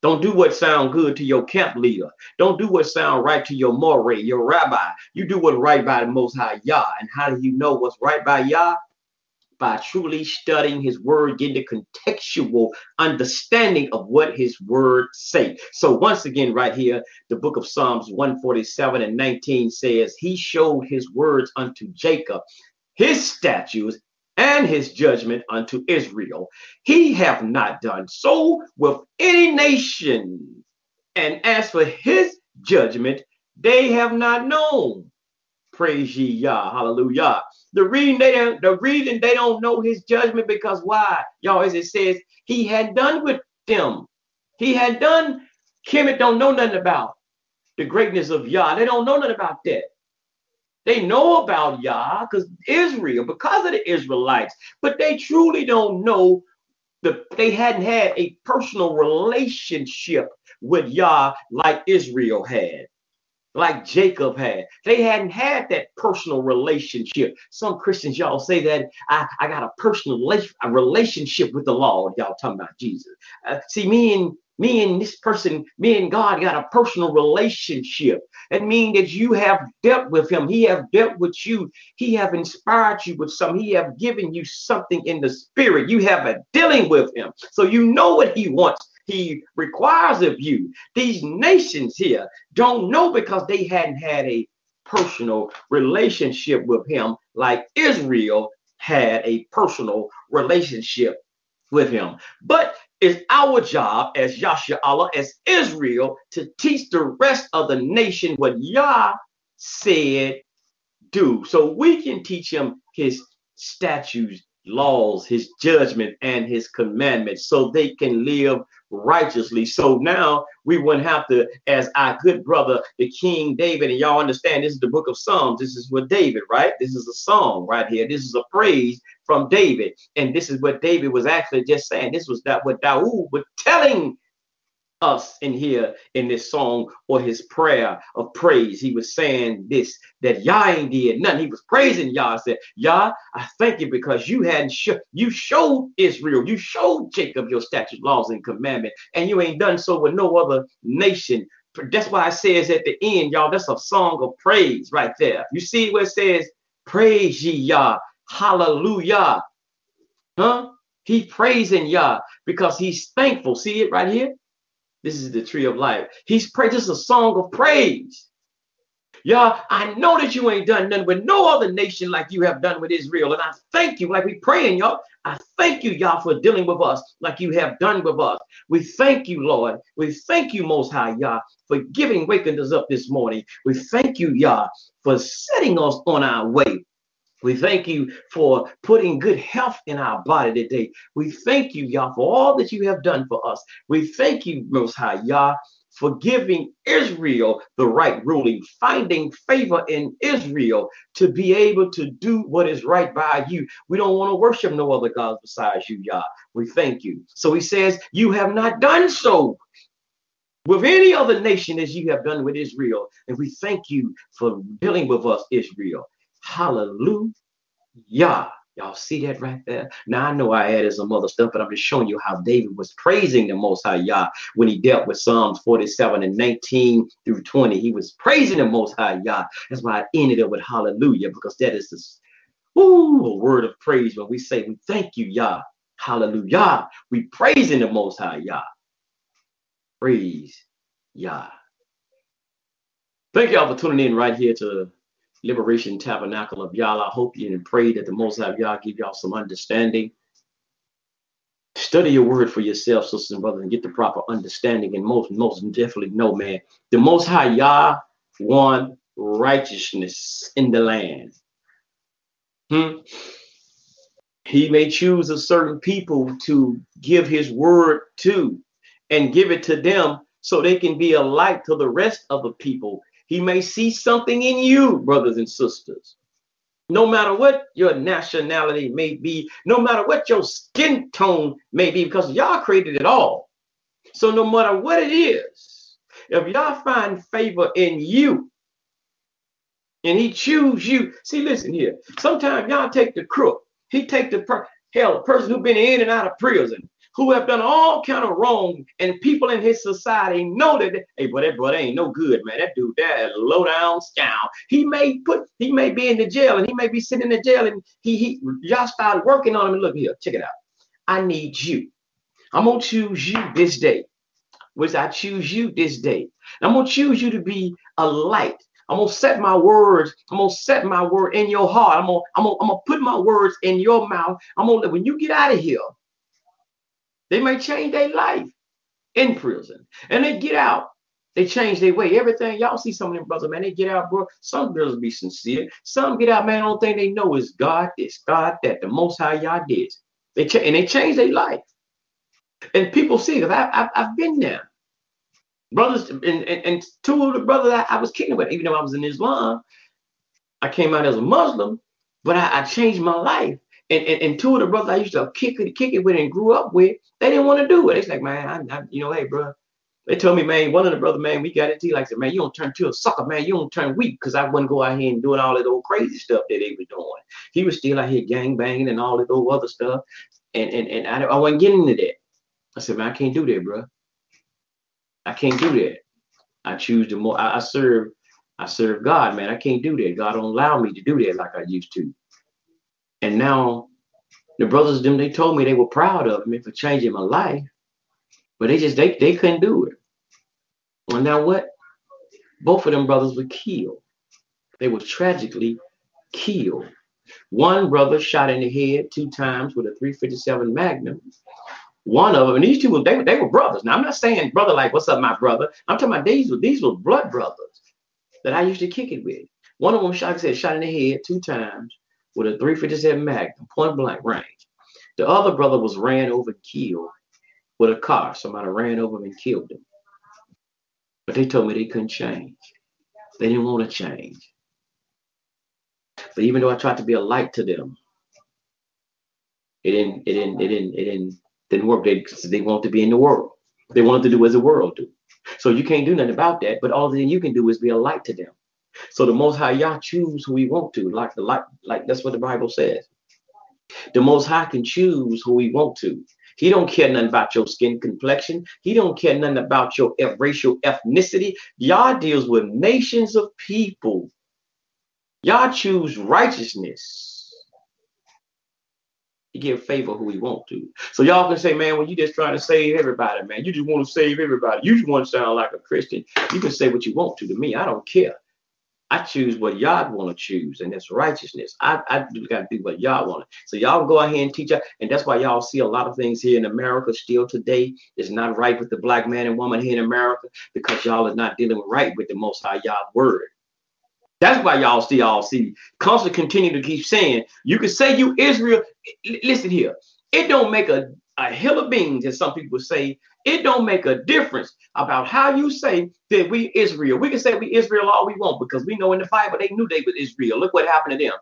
Don't do what sound good to your camp leader. Don't do what sound right to your moray, your rabbi. You do what's right by the Most High Yah. And how do you know what's right by Yah? By truly studying his word, getting the contextual understanding of what his word say. So once again, right here, the book of Psalms 147 and 19 says, he showed his words unto Jacob, his statutes, and his judgment unto Israel. He hath not done so with any nation. And as for his judgment, they have not known. Praise ye Yah. Hallelujah. The reason they don't know his judgment, because why? Y'all, as it says, he had done with them. He had done. Kemet don't know nothing about the greatness of Yah. They don't know nothing about that. They know about Yah because Israel, because of the Israelites, but they truly don't know. They hadn't had a personal relationship with Yah like Israel had, like Jacob had. They hadn't had that personal relationship. Some Christians, y'all say that I got a personal relationship with the Lord. Y'all talking about Jesus. See, me and God got a personal relationship. That means that you have dealt with him. He have dealt with you. He have inspired you with something. He have given you something in the spirit. You have a dealing with him. So you know what he wants. He requires of you. These nations here don't know because they hadn't had a personal relationship with him like Israel had a personal relationship with him. But it's our job as Yahshua Allah, as Israel, to teach the rest of the nation what Yah said do. So we can teach him his statutes, laws, his judgment, and his commandments so they can live righteously. So now we wouldn't have to, as our good brother, the King David, and y'all understand this is the book of Psalms. This is what David, right? This is a song right here. This is a praise from David. And this is what David was actually just saying. This was that what Daoud was telling us in here in this song or his prayer of praise. He was saying this, that Yah ain't did nothing. He was praising Yah. Said, Yah, I thank you because you hadn't you showed Israel, you showed Jacob your statutes, laws, and commandments, and you ain't done so with no other nation. That's why it says at the end, y'all, that's a song of praise right there. You see where it says, praise ye Yah, hallelujah. Huh? He praising Yah because he's thankful. See it right here? This is the tree of life. He's praising. This is a song of praise. Yah, I know that you ain't done nothing with no other nation like you have done with Israel. And I thank you, like we praying, Yah. I thank you, Yah, for dealing with us like you have done with us. We thank you, Lord. We thank you, Most High Yah, for waking us up this morning. We thank you, Yah, for setting us on our way. We thank you for putting good health in our body today. We thank you, Yah, for all that you have done for us. We thank you, Most High Yah, for giving Israel the right ruling, finding favor in Israel to be able to do what is right by you. We don't want to worship no other gods besides you, Yah. We thank you. So he says, you have not done so with any other nation as you have done with Israel. And we thank you for dealing with us, Israel. Hallelujah. Y'all see that right there? Now, I know I added some other stuff, but I'm just showing you how David was praising the Most High Yah when he dealt with Psalms 47 and 19 through 20. He was praising the Most High Yah. That's why I ended up with hallelujah, because that is a word of praise when we say we thank you, Yah. Hallelujah. We praising the Most High Yah. Praise Yah. Thank y'all for tuning in right here to Liberation Tabernacle of YAH. I hope you and pray that the Most High YAH give y'all some understanding. Study your word for yourself, sisters and brothers, and get the proper understanding. And most definitely know, man, the Most High YAH want righteousness in the land. He may choose a certain people to give his word to and give it to them so they can be a light to the rest of the people. He may see something in you, brothers and sisters, no matter what your nationality may be, no matter what your skin tone may be, because y'all created it all. So no matter what it is, if y'all find favor in you and he choose you, see, listen here. Sometimes y'all take the crook. He take the person who been in and out of prison, who have done all kind of wrong, and people in his society know that, hey, boy, that brother ain't no good, man. That dude, that low down scoundrel. He may be in the jail, and he may be sitting in the jail, and y'all started working on him. And look here, check it out. I need you. I'm gonna choose you this day, which I choose you this day. I'm gonna choose you to be a light. I'm gonna set my words. I'm gonna set my word in your heart. I'm gonna put my words in your mouth. When you get out of here, they may change their life in prison, and they get out. They change their way. Everything. Y'all see some of them brothers, man. They get out, bro. Some brothers be sincere. Some get out, man. The only thing they know is God this, God that. The Most High Yah did. They change their life. And people see it. I've been there. Brothers, and two of the brothers I was kicking with, even though I was in Islam, I came out as a Muslim, but I changed my life. And two of the brothers I used to kick it with and grew up with, they didn't want to do it. It's like, man, hey, bro. They told me, man, one of the brothers, man, we got it. He like said, man, you don't turn to a sucker, man. You don't turn weak, because I wouldn't go out here and doing all that old crazy stuff that they were doing. He was still out here gang banging and all that old other stuff. And I wasn't getting into that. I said, man, I can't do that, bro. I can't do that. I choose the more. I serve God, man. I can't do that. God don't allow me to do that like I used to. And now the brothers, they told me they were proud of me for changing my life, but they couldn't do it. And now what? Both of them brothers were killed. They were tragically killed. One brother shot in the head 2 times with a .357 Magnum. One of them, and these two, they were brothers. Now, I'm not saying brother like, what's up, my brother? I'm talking about these were blood brothers that I used to kick it with. One of them shot in the head 2 times. With a .357 Magnum, point blank range. The other brother was ran over and killed with a car. Somebody ran over him and killed him. But they told me they couldn't change. They didn't want to change. But even though I tried to be a light to them, it didn't work. They wanted to be in the world. They wanted to do as the world do. So you can't do nothing about that. But all that you can do is be a light to them. So the Most High Yah choose who he want to, like that's what the Bible says. The Most High can choose who he want to. He don't care nothing about your skin complexion. He don't care nothing about your racial ethnicity. Yah deals with nations of people. Yah choose righteousness. can favor who he want to. So y'all can say, man, well, you just trying to save everybody, man. You just want to save everybody. You just want to sound like a Christian. You can say what you want to me. I don't care. I choose what y'all want to choose, and that's righteousness. I got to do what y'all want. So y'all go ahead and teach. And that's why y'all see a lot of things here in America still today is not right with the black man and woman here in America, because y'all is not dealing right with the Most High Yah word. That's why y'all see constantly continue to keep saying, you can say you Israel. Listen here. It don't make a hill of beans, as some people say. It don't make a difference about how you say that we Israel. We can say we Israel all we want, because we know in the Bible they knew they were Israel. Look what happened to them.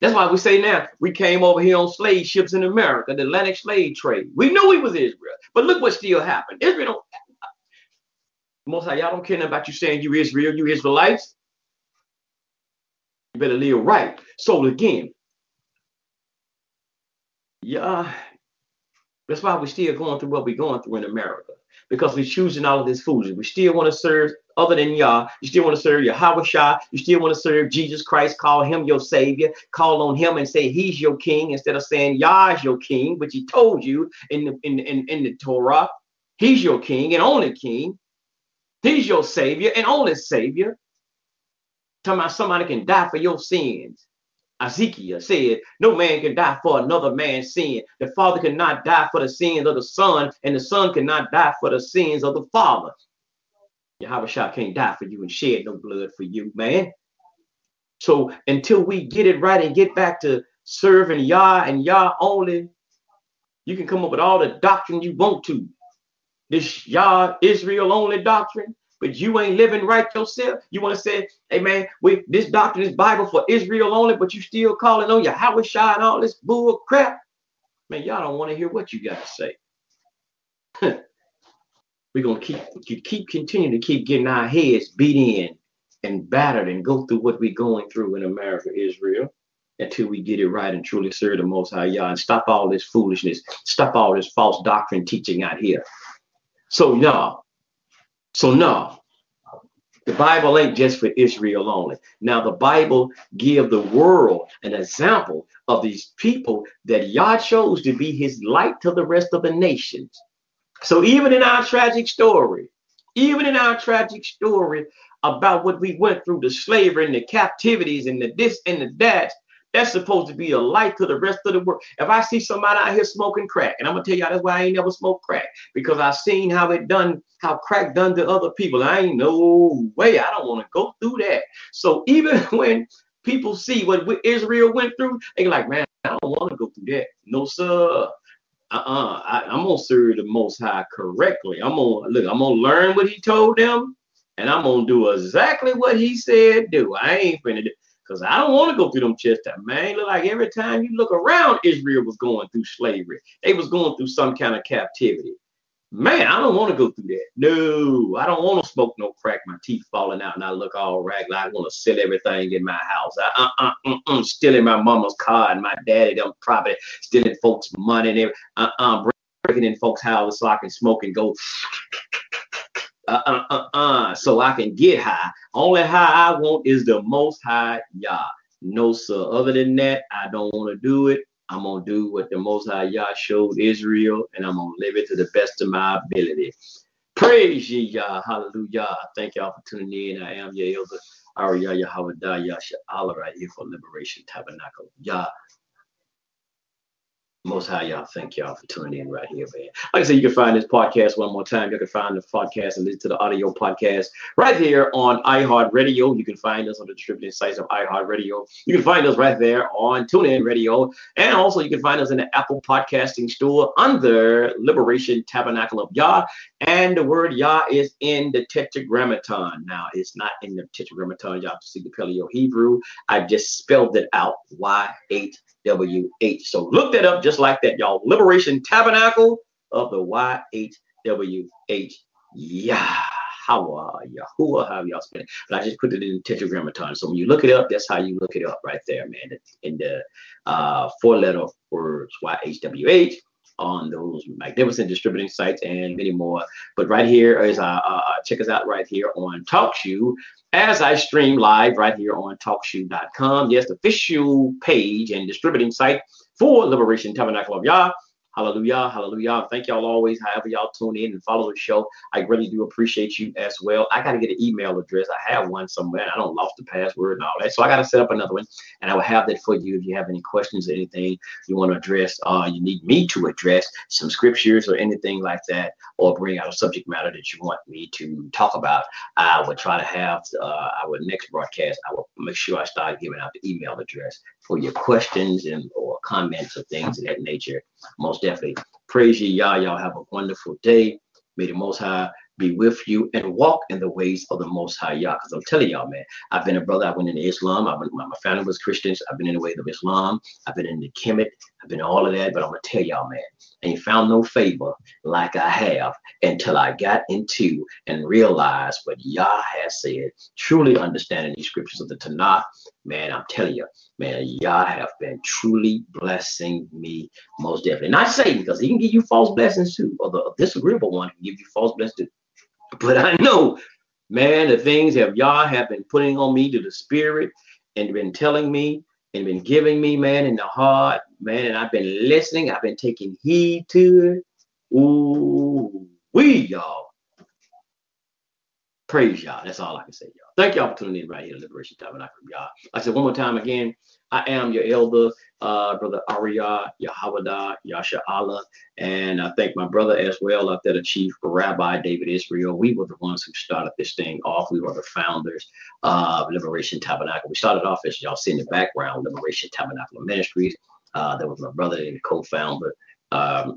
That's why we say now we came over here on slave ships in America, the Atlantic slave trade. We knew we was Israel, but look what still happened. Israel don't. Most of y'all don't care about you saying you Israel, you Israelites. You better live right. So again, yeah. That's why we're still going through what we're going through in America, because we're choosing all of this foolishness. We still want to serve other than Yah. You still want to serve Yahweh Shah. You still want to serve Jesus Christ. Call him your savior. Call on him and say he's your king, instead of saying Yah is your king, which he told you in the Torah. He's your king and only king. He's your savior and only savior. Talking about somebody can die for your sins. Ezekiel said, no man can die for another man's sin. The Father cannot die for the sins of the Son, and the Son cannot die for the sins of the Father. Yahweh Shah can't die for you and shed no blood for you, man. So until we get it right and get back to serving Yah and Yah only, you can come up with all the doctrine you want to. This Yah, Israel only doctrine. But you ain't living right yourself. You want to say, hey, man, this doctrine is Bible for Israel only, but you still calling on Yahweh Shah and all this bull crap. Man, y'all don't want to hear what you got to say. We're going to continue to keep getting our heads beat in and battered and go through what we're going through in America, Israel, until we get it right and truly serve the Most High Yah and stop all this foolishness, stop all this false doctrine teaching out here. So no, the Bible ain't just for Israel only. Now, the Bible give the world an example of these people that Yah chose to be his light to the rest of the nations. So even in our tragic story, about what we went through, the slavery and the captivities and the this and the that, that's supposed to be a light to the rest of the world. If I see somebody out here smoking crack, and I'm going to tell y'all that's why I ain't never smoked crack, because I've seen how crack done to other people. I ain't no way. I don't want to go through that. So even when people see what Israel went through, they're like, man, I don't want to go through that. No, sir. I'm going to serve the Most High correctly. I'm going to learn what he told them, and I'm going to do exactly what he said do. I ain't finna do. Because I don't want to go through them chest up, man. Look like every time you look around, Israel was going through slavery. They was going through some kind of captivity. Man, I don't want to go through that. No, I don't want to smoke no crack. My teeth falling out and I look all ragged. I want to sell everything in my house. I'm stealing my mama's car and my daddy, them property, stealing folks' money and everything. Breaking in folks' houses so I can smoke and go. So I can get high. Only high I want is the Most High Yah. No, sir. Other than that, I don't want to do it. I'm going to do what the Most High Yah showed Israel, and I'm going to live it to the best of my ability. Praise ye Yah. Hallelujah. Thank y'all for tuning in. I am your elder, Ariyah Yahawada Yahshua Allah, right here for Liberation Tabernacle of YAH. Most High Yah, thank y'all for tuning in right here, man. Like I said, you can find this podcast one more time. You can find the podcast and listen to the audio podcast right here on iHeartRadio. You can find us on the distributing sites of iHeartRadio. You can find us right there on TuneIn Radio. And also, you can find us in the Apple Podcasting Store under Liberation Tabernacle of YAH. And the word YAH is in the Tetragrammaton. Now, it's not in the Tetragrammaton. Y'all see the Paleo Hebrew. I just spelled it out. YHWH. So look that up just like that, y'all. Liberation Tabernacle of the YHWH. Yeah. Yahuwah, how y'all spell it? But I just put it in Tetragrammaton. So when you look it up, that's how you look it up right there, man. In the four-letter words, YHWH. on those magnificent distributing sites and many more. But right here is check us out right here on TalkShoe as I stream live right here on TalkShoe.com. Yes, the official page and distributing site for Liberation Tabernacle of YAH. Hallelujah, hallelujah. Thank y'all always, however y'all tune in and follow the show. I really do appreciate you as well. I got to get an email address. I have one somewhere. I don't lost the password and all that. So I got to set up another one. And I will have that for you if you have any questions or anything you want to address. You need me to address some scriptures or anything like that, or bring out a subject matter that you want me to talk about. I will try to have our next broadcast. I will make sure I start giving out the email address for your questions and or comments or things of that nature. Most definitely. Praise ye Yah. Y'all have a wonderful day. May the Most High be with you and walk in the ways of the Most High Yah. Because I'm telling y'all, man, I've been a brother. I went into Islam. My family was Christians. I've been in the way of Islam. I've been in the Kemet. I've been all of that. But I'm going to tell y'all, man, I ain't found no favor like I have until I got into and realized what Yah has said. Truly understanding these scriptures of the Tanakh. Man, I'm telling you, man, Yah have been truly blessing me, most definitely. Not Satan, because he can give you false blessings too, or the disagreeable one can give you false blessings too. But I know, man, the things that Yah have been putting on me to the spirit and been telling me and been giving me, man, in the heart, man, and I've been listening. I've been taking heed to it. Ooh, we, y'all. Praise y'all. That's all I can say, y'all. Thank y'all for tuning in right here to Liberation Tabernacle of YAH. I said one more time again, I am your elder, Brother Ariyah Yahawada Yahshua Allah. And I thank my brother as well up there, the Chief Rabbi David Israel. We were the ones who started this thing off. We were the founders of Liberation Tabernacle. We started off, as y'all see in the background, Liberation Tabernacle Ministries. That was my brother and co-founder.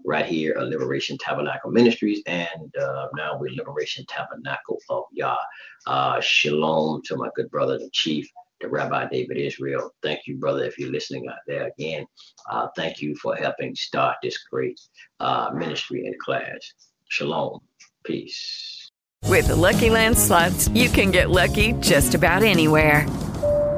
Right here, Liberation Tabernacle Ministries, and now we're Liberation Tabernacle of YAH. Shalom to my good brother, the Chief, the Rabbi David Israel. Thank you, brother, if you're listening out there again. Thank you for helping start this great ministry and class. Shalom. Peace. With the Lucky Land Slots, you can get lucky just about anywhere.